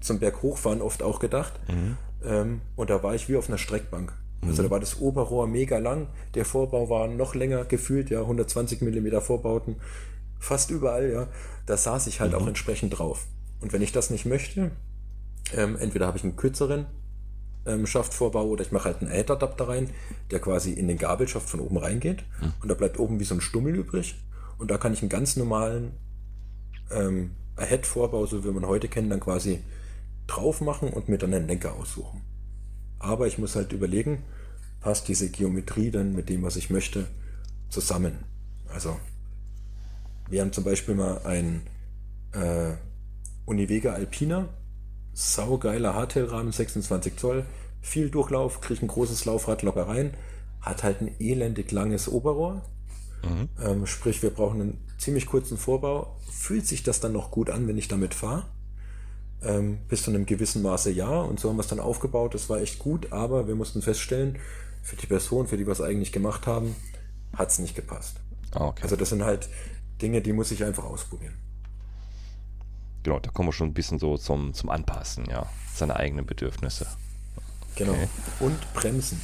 zum Berg hochfahren oft auch gedacht mhm. ähm, und da war ich wie auf einer Streckbank. Also da war das Oberrohr mega lang, der Vorbau war noch länger gefühlt, ja, hundertzwanzig Millimeter Vorbauten, fast überall, ja. Da saß ich halt mhm. auch entsprechend drauf. Und wenn ich das nicht möchte, ähm, entweder habe ich einen kürzeren ähm, Schaftvorbau oder ich mache halt einen Head-Adapter rein, der quasi in den Gabelschaft von oben reingeht mhm. und da bleibt oben wie so ein Stummel übrig und da kann ich einen ganz normalen ähm, Head-Vorbau, so wie man heute kennt, dann quasi drauf machen und mir dann einen Lenker aussuchen. Aber ich muss halt überlegen, passt diese Geometrie dann mit dem, was ich möchte, zusammen. Also, wir haben zum Beispiel mal ein äh, Univega Alpina, saugeiler Hardtail-Rahmen, sechsundzwanzig Zoll, viel Durchlauf, kriege ein großes Laufrad locker rein, hat halt ein elendig langes Oberrohr, mhm. ähm, sprich, wir brauchen einen ziemlich kurzen Vorbau. Fühlt sich das dann noch gut an, wenn ich damit fahre? Ähm, bis zu einem gewissen Maße ja, und so haben wir es dann aufgebaut, das war echt gut, aber wir mussten feststellen, für die Person, für die wir es eigentlich gemacht haben, hat es nicht gepasst. Okay. Also das sind halt Dinge, die muss ich einfach ausprobieren. Genau, da kommen wir schon ein bisschen so zum, zum Anpassen, ja, seine eigenen Bedürfnisse. Genau. Okay. Und bremsen.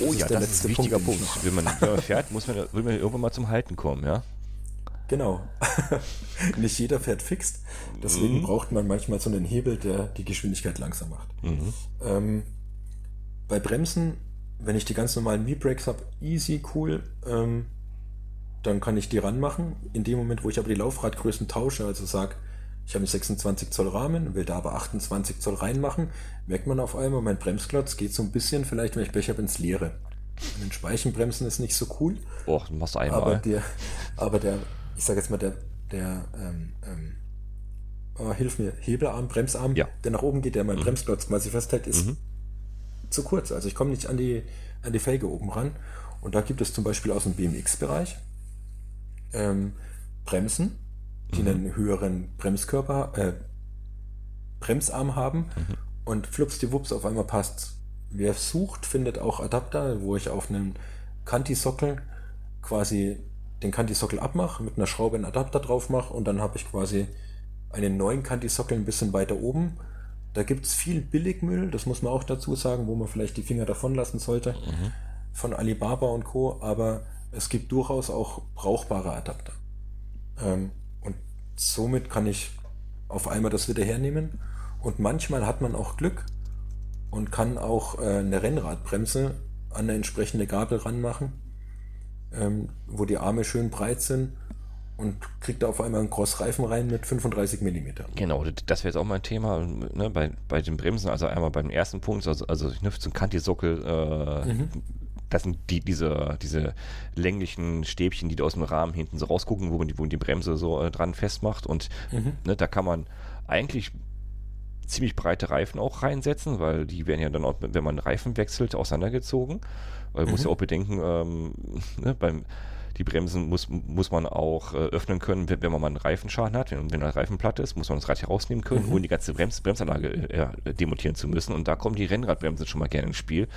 Oh das ja, ist der das letzte ist Punkt. Punkt. Wenn man fährt, muss man, will man irgendwann mal zum Halten kommen, ja. Genau. Nicht jeder fährt fixt. Deswegen mhm. braucht man manchmal so einen Hebel, der die Geschwindigkeit langsam macht. Mhm. Ähm, bei Bremsen, wenn ich die ganz normalen V-Brakes habe, easy, cool, ähm, dann kann ich die ranmachen. In dem Moment, wo ich aber die Laufradgrößen tausche, also sage, ich habe einen sechsundzwanzig Zoll Rahmen, will da aber achtundzwanzig Zoll reinmachen, merkt man auf einmal, mein Bremsklotz geht so ein bisschen, vielleicht, wenn ich Pech habe, ins Leere. Ein Speichenbremsen ist nicht so cool. Boah, du machst einmal. Aber der, aber der ich sage jetzt mal, der, der ähm, ähm, oh, hilf mir, Hebelarm, Bremsarm, ja. der nach oben geht, der mein mhm. Bremsklotz quasi festhält, ist mhm. zu kurz. Also ich komme nicht an die, an die Felge oben ran. Und da gibt es zum Beispiel aus dem B M X-Bereich ähm, Bremsen, die mhm. einen höheren Bremskörper, äh, Bremsarm haben mhm. und flupsdiwups, auf einmal passt's. Wer sucht, findet auch Adapter, wo ich auf einem Kantisockel quasi den Kantisockel abmache, mit einer Schraube einen Adapter drauf mache und dann habe ich quasi einen neuen Kantisockel ein bisschen weiter oben. Da gibt es viel Billigmüll, das muss man auch dazu sagen, wo man vielleicht die Finger davon lassen sollte, mhm. von Alibaba und Co., aber es gibt durchaus auch brauchbare Adapter. Ähm, und somit kann ich auf einmal das wieder hernehmen und manchmal hat man auch Glück und kann auch äh, eine Rennradbremse an eine entsprechende Gabel ranmachen, Ähm, wo die Arme schön breit sind und kriegt da auf einmal einen Crossreifen rein mit fünfunddreißig Millimeter. Genau, das wäre jetzt auch mein Thema, ne, bei, bei den Bremsen, also einmal beim ersten Punkt, also, also ich nüpfe zum Kantisockel, äh, mhm. das sind die, diese, diese länglichen Stäbchen, die aus dem Rahmen hinten so rausgucken, wo man die, wo man die Bremse so äh, dran festmacht und mhm. ne, da kann man eigentlich ziemlich breite Reifen auch reinsetzen, weil die werden ja dann auch, wenn man Reifen wechselt, auseinandergezogen. Weil man mhm. muss ja auch bedenken, ähm, ne, beim, die Bremsen muss, muss man auch äh, öffnen können, wenn, wenn man mal einen Reifenschaden hat. Wenn, wenn eine Reifenplatte ist, muss man das Rad herausnehmen können, mhm. ohne die ganze Brems, Bremsanlage äh, demontieren zu müssen. Und da kommen die Rennradbremsen schon mal gerne ins Spiel,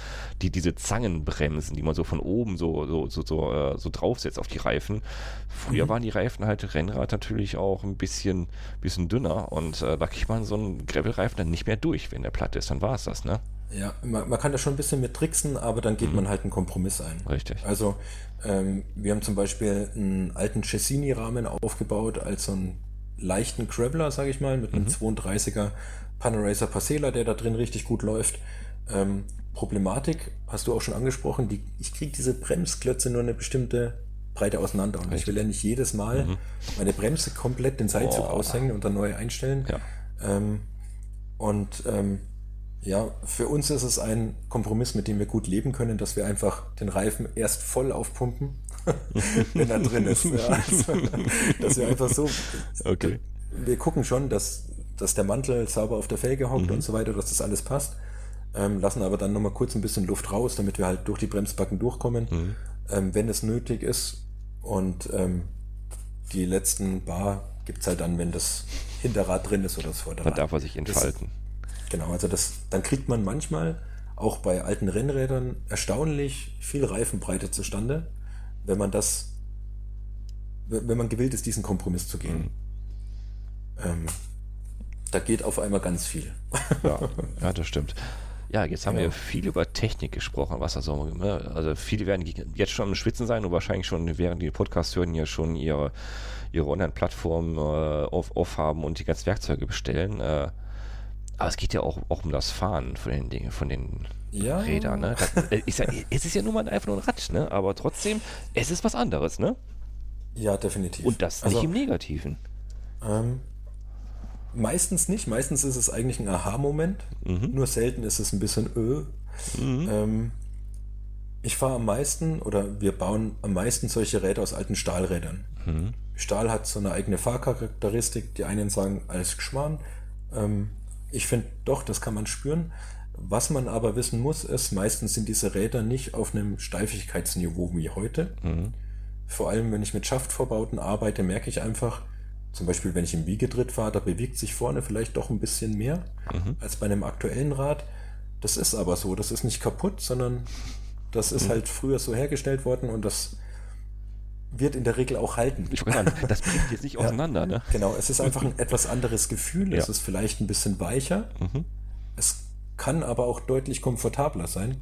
die diese Zangenbremsen, die man so von oben so, so, so, so, äh, so draufsetzt auf die Reifen. Früher mhm. waren die Reifen halt Rennrad natürlich auch ein bisschen, bisschen dünner. Und äh, da kriegt man so einen Gravelreifen dann nicht mehr durch, wenn der platte ist. Dann war es das, ne? Ja, man, man kann da schon ein bisschen mit tricksen, aber dann geht mhm. man halt einen Kompromiss ein. Richtig. Also ähm, wir haben zum Beispiel einen alten Cessini-Rahmen aufgebaut als so einen leichten Graveler, sage ich mal, mit einem mhm. zweiunddreißiger Panaracer Pasela, der da drin richtig gut läuft. Ähm, Problematik, hast du auch schon angesprochen, die, ich kriege diese Bremsklötze nur eine bestimmte Breite auseinander und Richtig. Ich will ja nicht jedes Mal mhm. meine Bremse komplett den Seilzug oh. aushängen und dann neu einstellen. Ja. Ähm, und ähm, Ja, für uns ist es ein Kompromiss, mit dem wir gut leben können, dass wir einfach den Reifen erst voll aufpumpen, wenn er drin ist. Ja, also, dass wir einfach so, okay. Wir gucken schon, dass, dass der Mantel sauber auf der Felge hockt mhm. und so weiter, dass das alles passt, ähm, lassen aber dann nochmal kurz ein bisschen Luft raus, damit wir halt durch die Bremsbacken durchkommen, mhm. ähm, wenn es nötig ist. Und ähm, die letzten Bar gibt es halt dann, wenn das Hinterrad drin ist oder das Vorderrad. Dann darf er sich entfalten. Das, Genau, also das, dann kriegt man manchmal auch bei alten Rennrädern erstaunlich viel Reifenbreite zustande, wenn man das, wenn man gewillt ist, diesen Kompromiss zu gehen. Mhm. Ähm, da geht auf einmal ganz viel. Ja, ja, das stimmt. Ja, jetzt haben ja. wir viel über Technik gesprochen, was also, ne? Also viele werden jetzt schon am Schwitzen sein und wahrscheinlich schon, während die Podcasts hören, ja schon ihre, ihre Online-Plattform äh, auf, aufhaben und die ganzen Werkzeuge bestellen. Äh, Aber es geht ja auch, auch um das Fahren von den Dingen, von den ja. Rädern, ne? Das, ich sag, es ist ja nur mal einfach nur ein Rad, ne? Aber trotzdem, es ist was anderes, ne? Ja, definitiv. Und das also, nicht im Negativen. Ähm, meistens nicht. Meistens ist es eigentlich ein Aha-Moment. Mhm. Nur selten ist es ein bisschen öh. Mhm. Ähm, ich fahre am meisten, oder wir bauen am meisten solche Räder aus alten Stahlrädern. Mhm. Stahl hat so eine eigene Fahrcharakteristik. Die einen sagen, alles geschmarrn. Ähm, Ich finde doch, das kann man spüren. Was man aber wissen muss, ist, meistens sind diese Räder nicht auf einem Steifigkeitsniveau wie heute. Mhm. Vor allem, wenn ich mit Schaftvorbauten arbeite, merke ich einfach, zum Beispiel, wenn ich im Wiegetritt fahre, da bewegt sich vorne vielleicht doch ein bisschen mehr mhm. als bei einem aktuellen Rad. Das ist aber so, das ist nicht kaputt, sondern das ist mhm. halt früher so hergestellt worden und das wird in der Regel auch halten. Ich meine, das bringt jetzt nicht auseinander, ja, ne? Genau, es ist einfach ein etwas anderes Gefühl, ja. Es ist vielleicht ein bisschen weicher, mhm. es kann aber auch deutlich komfortabler sein,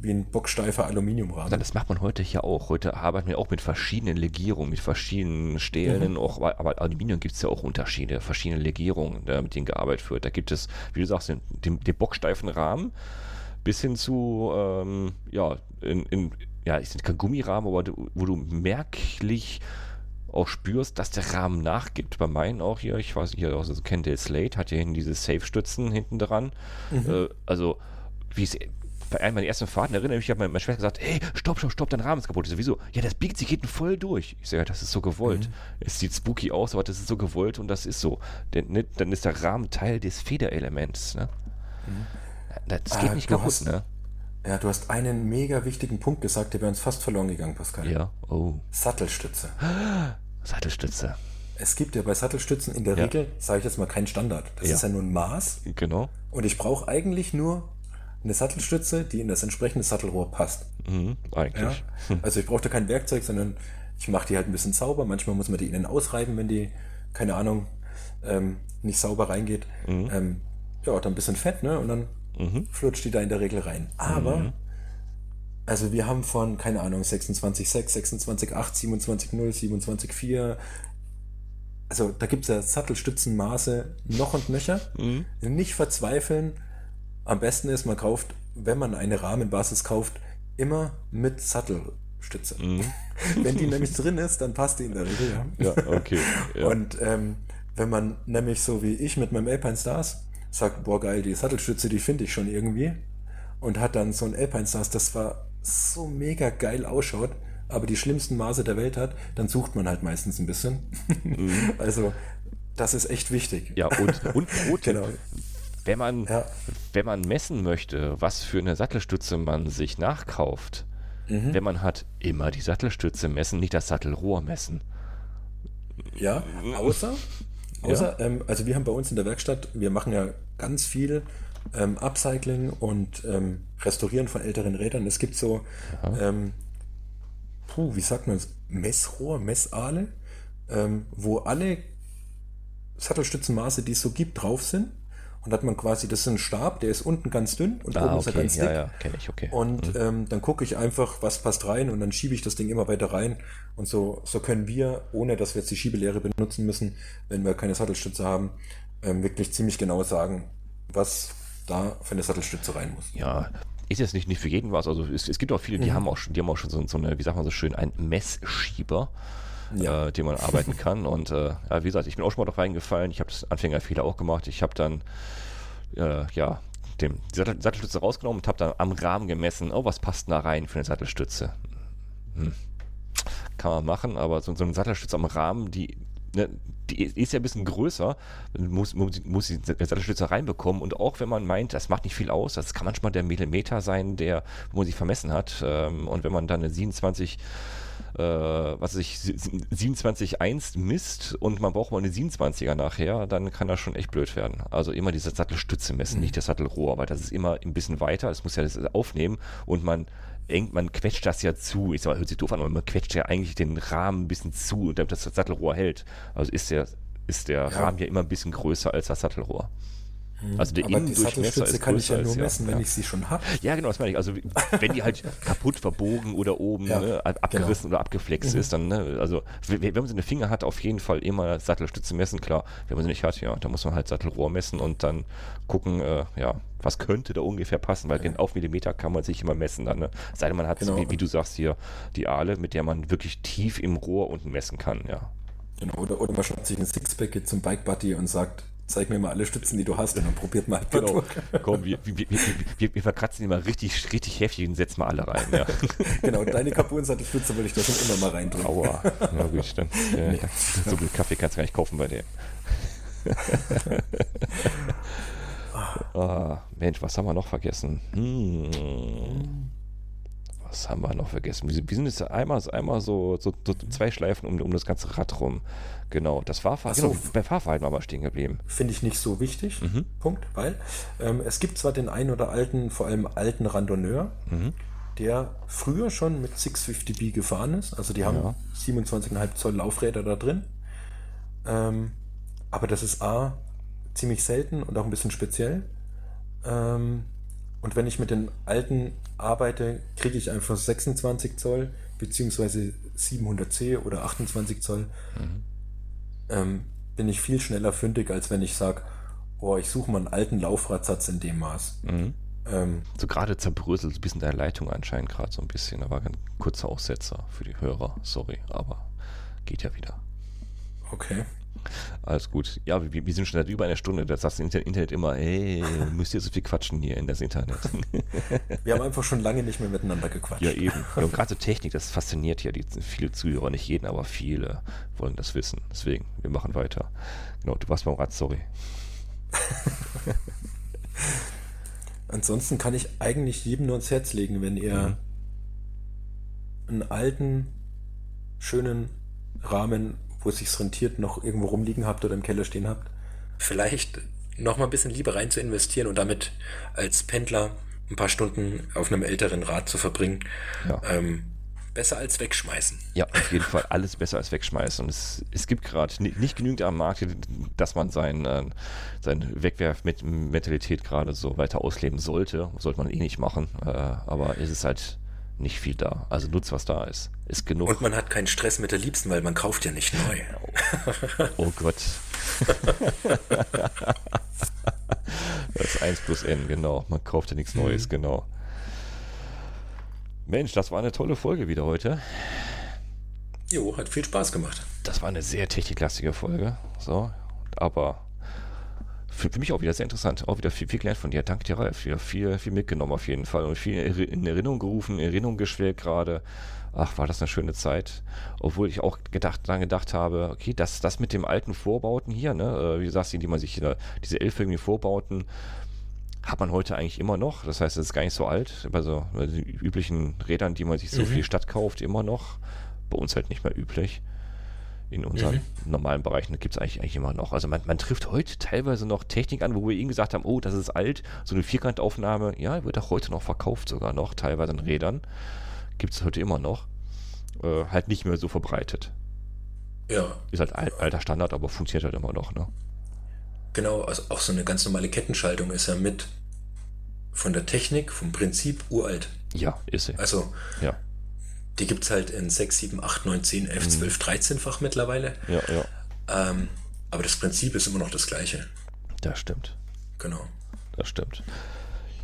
wie ein bocksteifer Aluminiumrahmen. Das macht man heute hier auch. Heute arbeiten wir auch mit verschiedenen Legierungen, mit verschiedenen Stählen, mhm. auch, aber Aluminium gibt es ja auch Unterschiede, verschiedene Legierungen, mit denen gearbeitet wird. Da gibt es, wie du sagst, den, den, den bocksteifen Rahmen bis hin zu, ähm, ja, in, in ja, es sind kein Gummirahmen, aber du, wo du merklich auch spürst, dass der Rahmen nachgibt. Bei meinen auch hier, ich weiß nicht, also Kendall Slate hat ja hinten diese Safe-Stützen hinten dran. Mhm. Äh, also, wie es bei einer meiner ersten Fahrten erinnere ich mich, ich habe meine Schwester gesagt: Hey, stopp, stopp, stopp, dein Rahmen ist kaputt. Ich so, wieso? Ja, das biegt sich hinten voll durch. Ich sage, so, ja, das ist so gewollt. Mhm. Es sieht spooky aus, aber das ist so gewollt und das ist so. Denn, ne, dann ist der Rahmen Teil des Federelements. Ne? Mhm. Das geht ah, nicht kaputt, hast... ne? Ja, du hast einen mega wichtigen Punkt gesagt, der bei uns fast verloren gegangen, Pascal. Ja, oh. Sattelstütze. Sattelstütze. Es gibt ja bei Sattelstützen in der ja. Regel, sage ich jetzt mal, keinen Standard. Das ja. ist ja nur ein Maß. Genau. Und ich brauche eigentlich nur eine Sattelstütze, die in das entsprechende Sattelrohr passt. Mhm, eigentlich. Ja? Also ich brauche da kein Werkzeug, sondern ich mache die halt ein bisschen sauber. Manchmal muss man die innen ausreiben, wenn die, keine Ahnung, ähm, nicht sauber reingeht. Mhm. Ähm, ja, dann ein bisschen Fett, ne? Und dann Mhm. flutscht die da in der Regel rein. Aber, mhm. also wir haben von, keine Ahnung, sechsundzwanzig Komma sechs, sechsundzwanzig Komma acht, siebenundzwanzig Komma null, siebenundzwanzig Komma vier, also da gibt es ja Sattelstützenmaße noch und nöcher. Mhm. Nicht verzweifeln. Am besten ist, man kauft, wenn man eine Rahmenbasis kauft, immer mit Sattelstütze. Mhm. Wenn die nämlich drin ist, dann passt die in der Regel. Ja, ja okay. Ja. Und ähm, wenn man nämlich so wie ich mit meinem Alpine Stars sagt, boah geil, die Sattelstütze, die finde ich schon irgendwie, und hat dann so ein Alpine Stars, das zwar so mega geil ausschaut, aber die schlimmsten Maße der Welt hat, dann sucht man halt meistens ein bisschen. Mhm. Also das ist echt wichtig. Ja, und, und genau. wenn man ja. wenn man messen möchte, was für eine Sattelstütze man sich nachkauft, mhm. wenn man hat, immer die Sattelstütze messen, nicht das Sattelrohr messen. Ja, außer Außer, ja. ähm, also wir haben bei uns in der Werkstatt, wir machen ja ganz viel ähm, Upcycling und ähm, Restaurieren von älteren Rädern. Es gibt so, ähm, puh, wie sagt man das, Messrohr, Messahle, ähm, wo alle Sattelstützenmaße, die es so gibt, drauf sind. Und hat man quasi, das ist ein Stab, der ist unten ganz dünn und ah, oben okay. ist er ganz dick. Ja, ja, kenn ich, okay. Und mhm. ähm, dann gucke ich einfach, was passt rein und dann schiebe ich das Ding immer weiter rein. Und so, so können wir, ohne dass wir jetzt die Schiebelehre benutzen müssen, wenn wir keine Sattelstütze haben, ähm, wirklich ziemlich genau sagen, was da für eine Sattelstütze rein muss. Ja, ist jetzt nicht, nicht für jeden was. Also es, es gibt auch viele, die mhm. haben auch schon, die haben auch schon so, so eine, wie sagt man so schön, einen Messschieber. Ja. Äh, den man arbeiten kann und äh, ja, wie gesagt, ich bin auch schon mal drauf reingefallen, ich habe das Anfängerfehler auch gemacht, ich habe dann äh, ja, dem die Sattel, Sattelstütze rausgenommen und habe dann am Rahmen gemessen, oh, was passt da rein für eine Sattelstütze? Hm. Kann man machen, aber so, so eine Sattelstütze am Rahmen, die, ne, die ist ja ein bisschen größer, muss, muss, muss die Sattelstütze reinbekommen, und auch wenn man meint, das macht nicht viel aus, das kann manchmal der Millimeter sein, der, wo man sich vermessen hat, und wenn man dann eine siebenundzwanzig Äh, was weiß ich, siebenundzwanzig Komma eins misst und man braucht mal eine siebenundzwanziger nachher, dann kann das schon echt blöd werden. Also immer diese Sattelstütze messen, mhm. nicht das Sattelrohr, aber das ist immer ein bisschen weiter, es muss ja das aufnehmen und man engt, man quetscht das ja zu. Ich sag mal, hört sich doof an, aber man quetscht ja eigentlich den Rahmen ein bisschen zu, damit das Sattelrohr hält. Also ist der, ist der ja. Rahmen ja immer ein bisschen größer als das Sattelrohr. Also der Innendurchmesser ist größer als, kann ich ja nur messen, ja, wenn ja. ich sie schon habe. Ja, genau, das meine ich. Also wenn die halt kaputt, verbogen oder oben ja, ne, abgerissen genau. oder abgeflext mhm. ist, dann, ne, also wenn man so eine Finger hat, auf jeden Fall immer Sattelstütze messen, klar. Wenn man sie nicht hat, ja, dann muss man halt Sattelrohr messen und dann gucken, äh, ja, was könnte da ungefähr passen, weil ja. auf Millimeter kann man sich immer messen dann, ne? Sei denn man hat, genau. wie, wie du sagst hier, die Ahle, mit der man wirklich tief im Rohr unten messen kann, ja. Genau, oder, oder man schaut sich ein Sixpack, geht zum Bike Buddy und sagt, zeig mir mal alle Stützen, die du hast, und dann probiert mal. Genau. Komm, wir, wir, wir, wir, wir verkratzen die mal richtig, richtig heftig und setzen mal alle rein. Ja. Genau, und deine Carbon-Sattelstütze würde ich da schon immer mal reindrücken. Aua, na gut, stimmt. Ja, nee. So viel Kaffee kannst du gar nicht kaufen bei dem. Ah, Mensch, was haben wir noch vergessen? Hm. Was haben wir noch vergessen? Wir sind jetzt einmal, einmal so, so, so zwei Schleifen um, um das ganze Rad rum. Genau, das war Fahr- so, genau, bei Fahrverhalten aber stehen geblieben. Finde ich nicht so wichtig, mhm. Punkt, weil ähm, es gibt zwar den einen oder alten, vor allem alten Randonneur, mhm. der früher schon mit sechshundertfünfzig B gefahren ist, also die haben ja. siebenundzwanzig Komma fünf Zoll Laufräder da drin, ähm, aber das ist A, ziemlich selten und auch ein bisschen speziell, ähm, und wenn ich mit den alten arbeite, kriege ich einfach sechsundzwanzig Zoll beziehungsweise siebenhundert C oder achtundzwanzig Zoll. Mhm. Ähm, bin ich viel schneller fündig, als wenn ich sage, oh, ich suche mal einen alten Laufradsatz in dem Maß. Mhm. Ähm, so gerade zerbröselt ein bisschen deine Leitung anscheinend gerade so ein bisschen. Da war ein kurzer Aussetzer für die Hörer. Sorry, aber geht ja wieder. Okay. Alles gut. Ja, wir, wir sind schon seit über einer Stunde. Da sagt das Internet immer, hey, müsst ihr so viel quatschen hier in das Internet. Wir haben einfach schon lange nicht mehr miteinander gequatscht. Ja, eben. Ja, und gerade so Technik, das fasziniert ja die, viele Zuhörer. Nicht jeden, aber viele wollen das wissen. Deswegen, wir machen weiter. Genau, du warst beim Rad, sorry. Ansonsten kann ich eigentlich jedem nur ins Herz legen, wenn ihr mhm. einen alten, schönen Rahmen, wo es sich rentiert, noch irgendwo rumliegen habt oder im Keller stehen habt. Vielleicht noch mal ein bisschen Liebe rein zu investieren und damit als Pendler ein paar Stunden auf einem älteren Rad zu verbringen. Ja. Ähm, besser als wegschmeißen. Ja, auf jeden Fall alles besser als wegschmeißen. Und es, es gibt gerade nicht, nicht genügend am Markt, dass man sein, äh, sein Wegwerf-Mentalität gerade so weiter ausleben sollte. Sollte man eh nicht machen. Äh, aber es ist halt nicht viel da. Also nutzt, was da ist. Ist genug. Und man hat keinen Stress mit der Liebsten, weil man kauft ja nicht neu. Oh Gott. Das ist eins plus N, genau. Man kauft ja nichts Neues, mhm. genau. Mensch, das war eine tolle Folge wieder heute. Jo, hat viel Spaß gemacht. Das war eine sehr techniklastige Folge. So, aber für mich auch wieder sehr interessant, auch wieder viel, viel gelernt von dir. Danke dir, Ralf. Ja, viel, viel mitgenommen auf jeden Fall und viel in Erinnerung gerufen, in Erinnerung geschwelgt gerade. Ach, war das eine schöne Zeit. Obwohl ich auch gedacht, dann gedacht habe, okay, das, das mit dem alten Vorbauten hier, ne, wie du sagst, die man sich hier, diese elfförmigen Vorbauten, hat man heute eigentlich immer noch. Das heißt, es ist gar nicht so alt. Bei so den üblichen Rädern, die man sich so mhm. für die Stadt kauft, immer noch. Bei uns halt nicht mehr üblich. In unseren mhm. normalen Bereichen gibt es eigentlich, eigentlich immer noch. Also man, man trifft heute teilweise noch Technik an, wo wir eben gesagt haben, oh, das ist alt, so eine Vierkantaufnahme, ja, wird auch heute noch verkauft sogar noch, teilweise an Rädern. Gibt es heute immer noch. Äh, halt nicht mehr so verbreitet. Ja. Ist halt alt, alter Standard, aber funktioniert halt immer noch, ne? Genau, also auch so eine ganz normale Kettenschaltung ist ja mit von der Technik, vom Prinzip uralt. Ja, ist sie. Also, ja. Die gibt es halt in sechs, sieben, acht, neun, zehn, elf, zwölf, dreizehn-fach mittlerweile. Ja, ja. Ähm, aber das Prinzip ist immer noch das gleiche. Das stimmt. Genau. Das stimmt.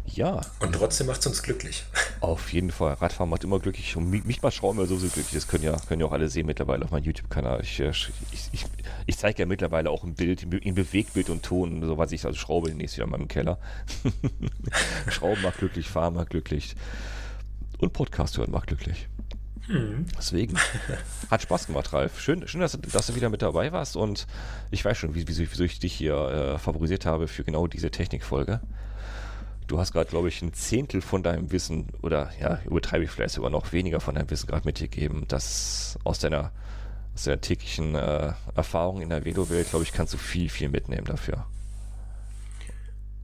Ja. Und trotzdem macht es uns glücklich. Auf jeden Fall. Radfahren macht immer glücklich. Und mich, mich macht Schrauben ja sowieso glücklich. Das können ja, können ja auch alle sehen mittlerweile auf meinem YouTube-Kanal. Ich, ich, ich, ich zeige ja mittlerweile auch ein Bild, in Bewegtbild und Ton, so was ich also schraube demnächst wieder in meinem Keller. Schrauben macht glücklich, Fahren macht glücklich. Und Podcast hören macht glücklich. Hm. Deswegen. Hat Spaß gemacht, Ralf. Schön, schön dass, dass du wieder mit dabei warst. Und ich weiß schon, wieso wie, wie ich dich hier äh, favorisiert habe für genau diese Technikfolge. Du hast gerade, glaube ich, ein Zehntel von deinem Wissen, oder ja, übertreibe ich vielleicht sogar noch weniger von deinem Wissen gerade mitgegeben, das aus deiner, aus deiner täglichen äh, Erfahrung in der Velo-Welt, glaube ich, kannst du viel, viel mitnehmen dafür.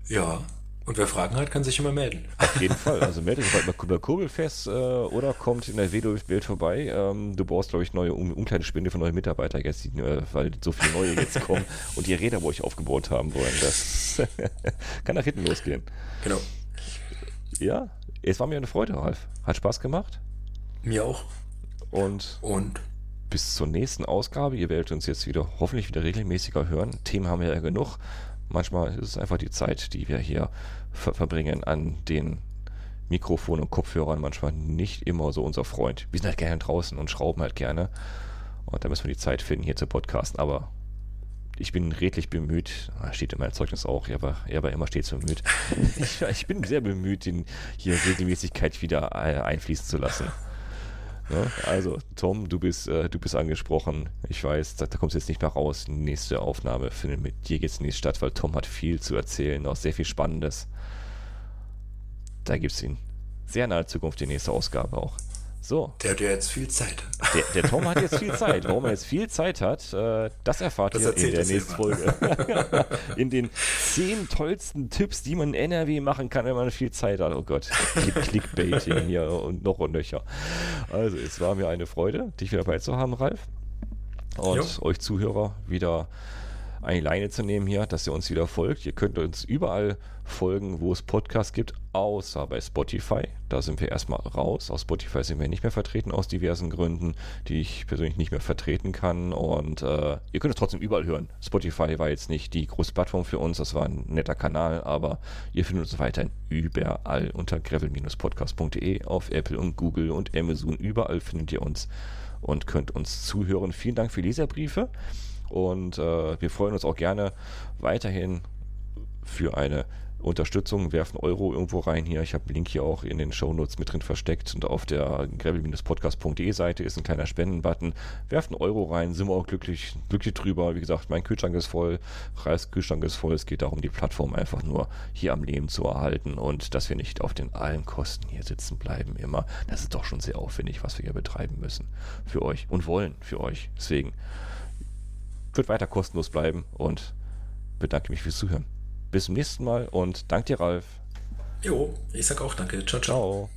Ja, und wer Fragen hat, kann sich immer melden. Auf jeden Fall, also meldet euch bei Kurbelfest äh, oder kommt in der Velo-Welt vorbei. Ähm, du brauchst, glaube ich, neue um, Umkleidespinde für neue Mitarbeiter jetzt, die, äh, weil so viele neue jetzt kommen und die Räder bei euch aufgebaut haben wollen. Das kann nach hinten losgehen. Genau. Ja, es war mir eine Freude, Ralf. Hat Spaß gemacht. Mir auch. Und, und bis zur nächsten Ausgabe. Ihr werdet uns jetzt wieder, hoffentlich wieder regelmäßiger hören. Themen haben wir ja genug. Manchmal ist es einfach die Zeit, die wir hier ver- verbringen an den Mikrofonen und Kopfhörern, manchmal nicht immer so unser Freund. Wir sind halt gerne draußen und schrauben halt gerne. Und da müssen wir die Zeit finden, hier zu podcasten. Aber ich bin redlich bemüht, steht in meinem Zeugnis auch, er war, er war immer stets bemüht. Ich, ich bin sehr bemüht, den hier Regelmäßigkeit wieder einfließen zu lassen. Ne? Also, Tom, du bist, äh, du bist angesprochen. Ich weiß, da, da kommst du jetzt nicht mehr raus. Nächste Aufnahme findet mit dir jetzt nicht statt, weil Tom hat viel zu erzählen, auch sehr viel Spannendes. Da gibt's ihn. Sehr in naher Zukunft die nächste Ausgabe auch. So. Der hat ja jetzt viel Zeit. Der, der Tom hat jetzt viel Zeit. Warum er jetzt viel Zeit hat, äh, das erfahrt das ihr in der nächsten Folge. In den zehn tollsten Tipps, die man in N R W machen kann, wenn man viel Zeit hat. Oh Gott, Clickbaiting hier und noch und nöcher. Also, es war mir eine Freude, dich wieder dabei zu haben, Ralf. Und jo. Euch Zuhörer wieder eine Leine zu nehmen hier, dass ihr uns wieder folgt. Ihr könnt uns überall folgen, wo es Podcasts gibt, außer bei Spotify. Da sind wir erstmal raus. Auf Spotify sind wir nicht mehr vertreten, aus diversen Gründen, die ich persönlich nicht mehr vertreten kann. Und äh, ihr könnt es trotzdem überall hören. Spotify war jetzt nicht die große Plattform für uns, das war ein netter Kanal, aber ihr findet uns weiterhin überall unter gravel Bindestrich podcast Punkt de, auf Apple und Google und Amazon. Überall findet ihr uns und könnt uns zuhören. Vielen Dank für Leserbriefe. Und äh, wir freuen uns auch gerne weiterhin für eine Unterstützung. Werfen Euro irgendwo rein hier. Ich habe einen Link hier auch in den Shownotes mit drin versteckt. Und auf der gravel Bindestrich podcast Punkt de Seite ist ein kleiner Spendenbutton. Werfen Euro rein, sind wir auch glücklich, glücklich drüber. Wie gesagt, mein Kühlschrank ist voll, Ralfs Kühlschrank ist voll. Es geht darum, die Plattform einfach nur hier am Leben zu erhalten und dass wir nicht auf den allen Kosten hier sitzen bleiben immer. Das ist doch schon sehr aufwendig, was wir hier betreiben müssen für euch und wollen für euch. Deswegen wird weiter kostenlos bleiben und bedanke mich fürs Zuhören. Bis zum nächsten Mal und danke dir, Ralf. Jo, ich sag auch danke. Ciao, ciao. ciao.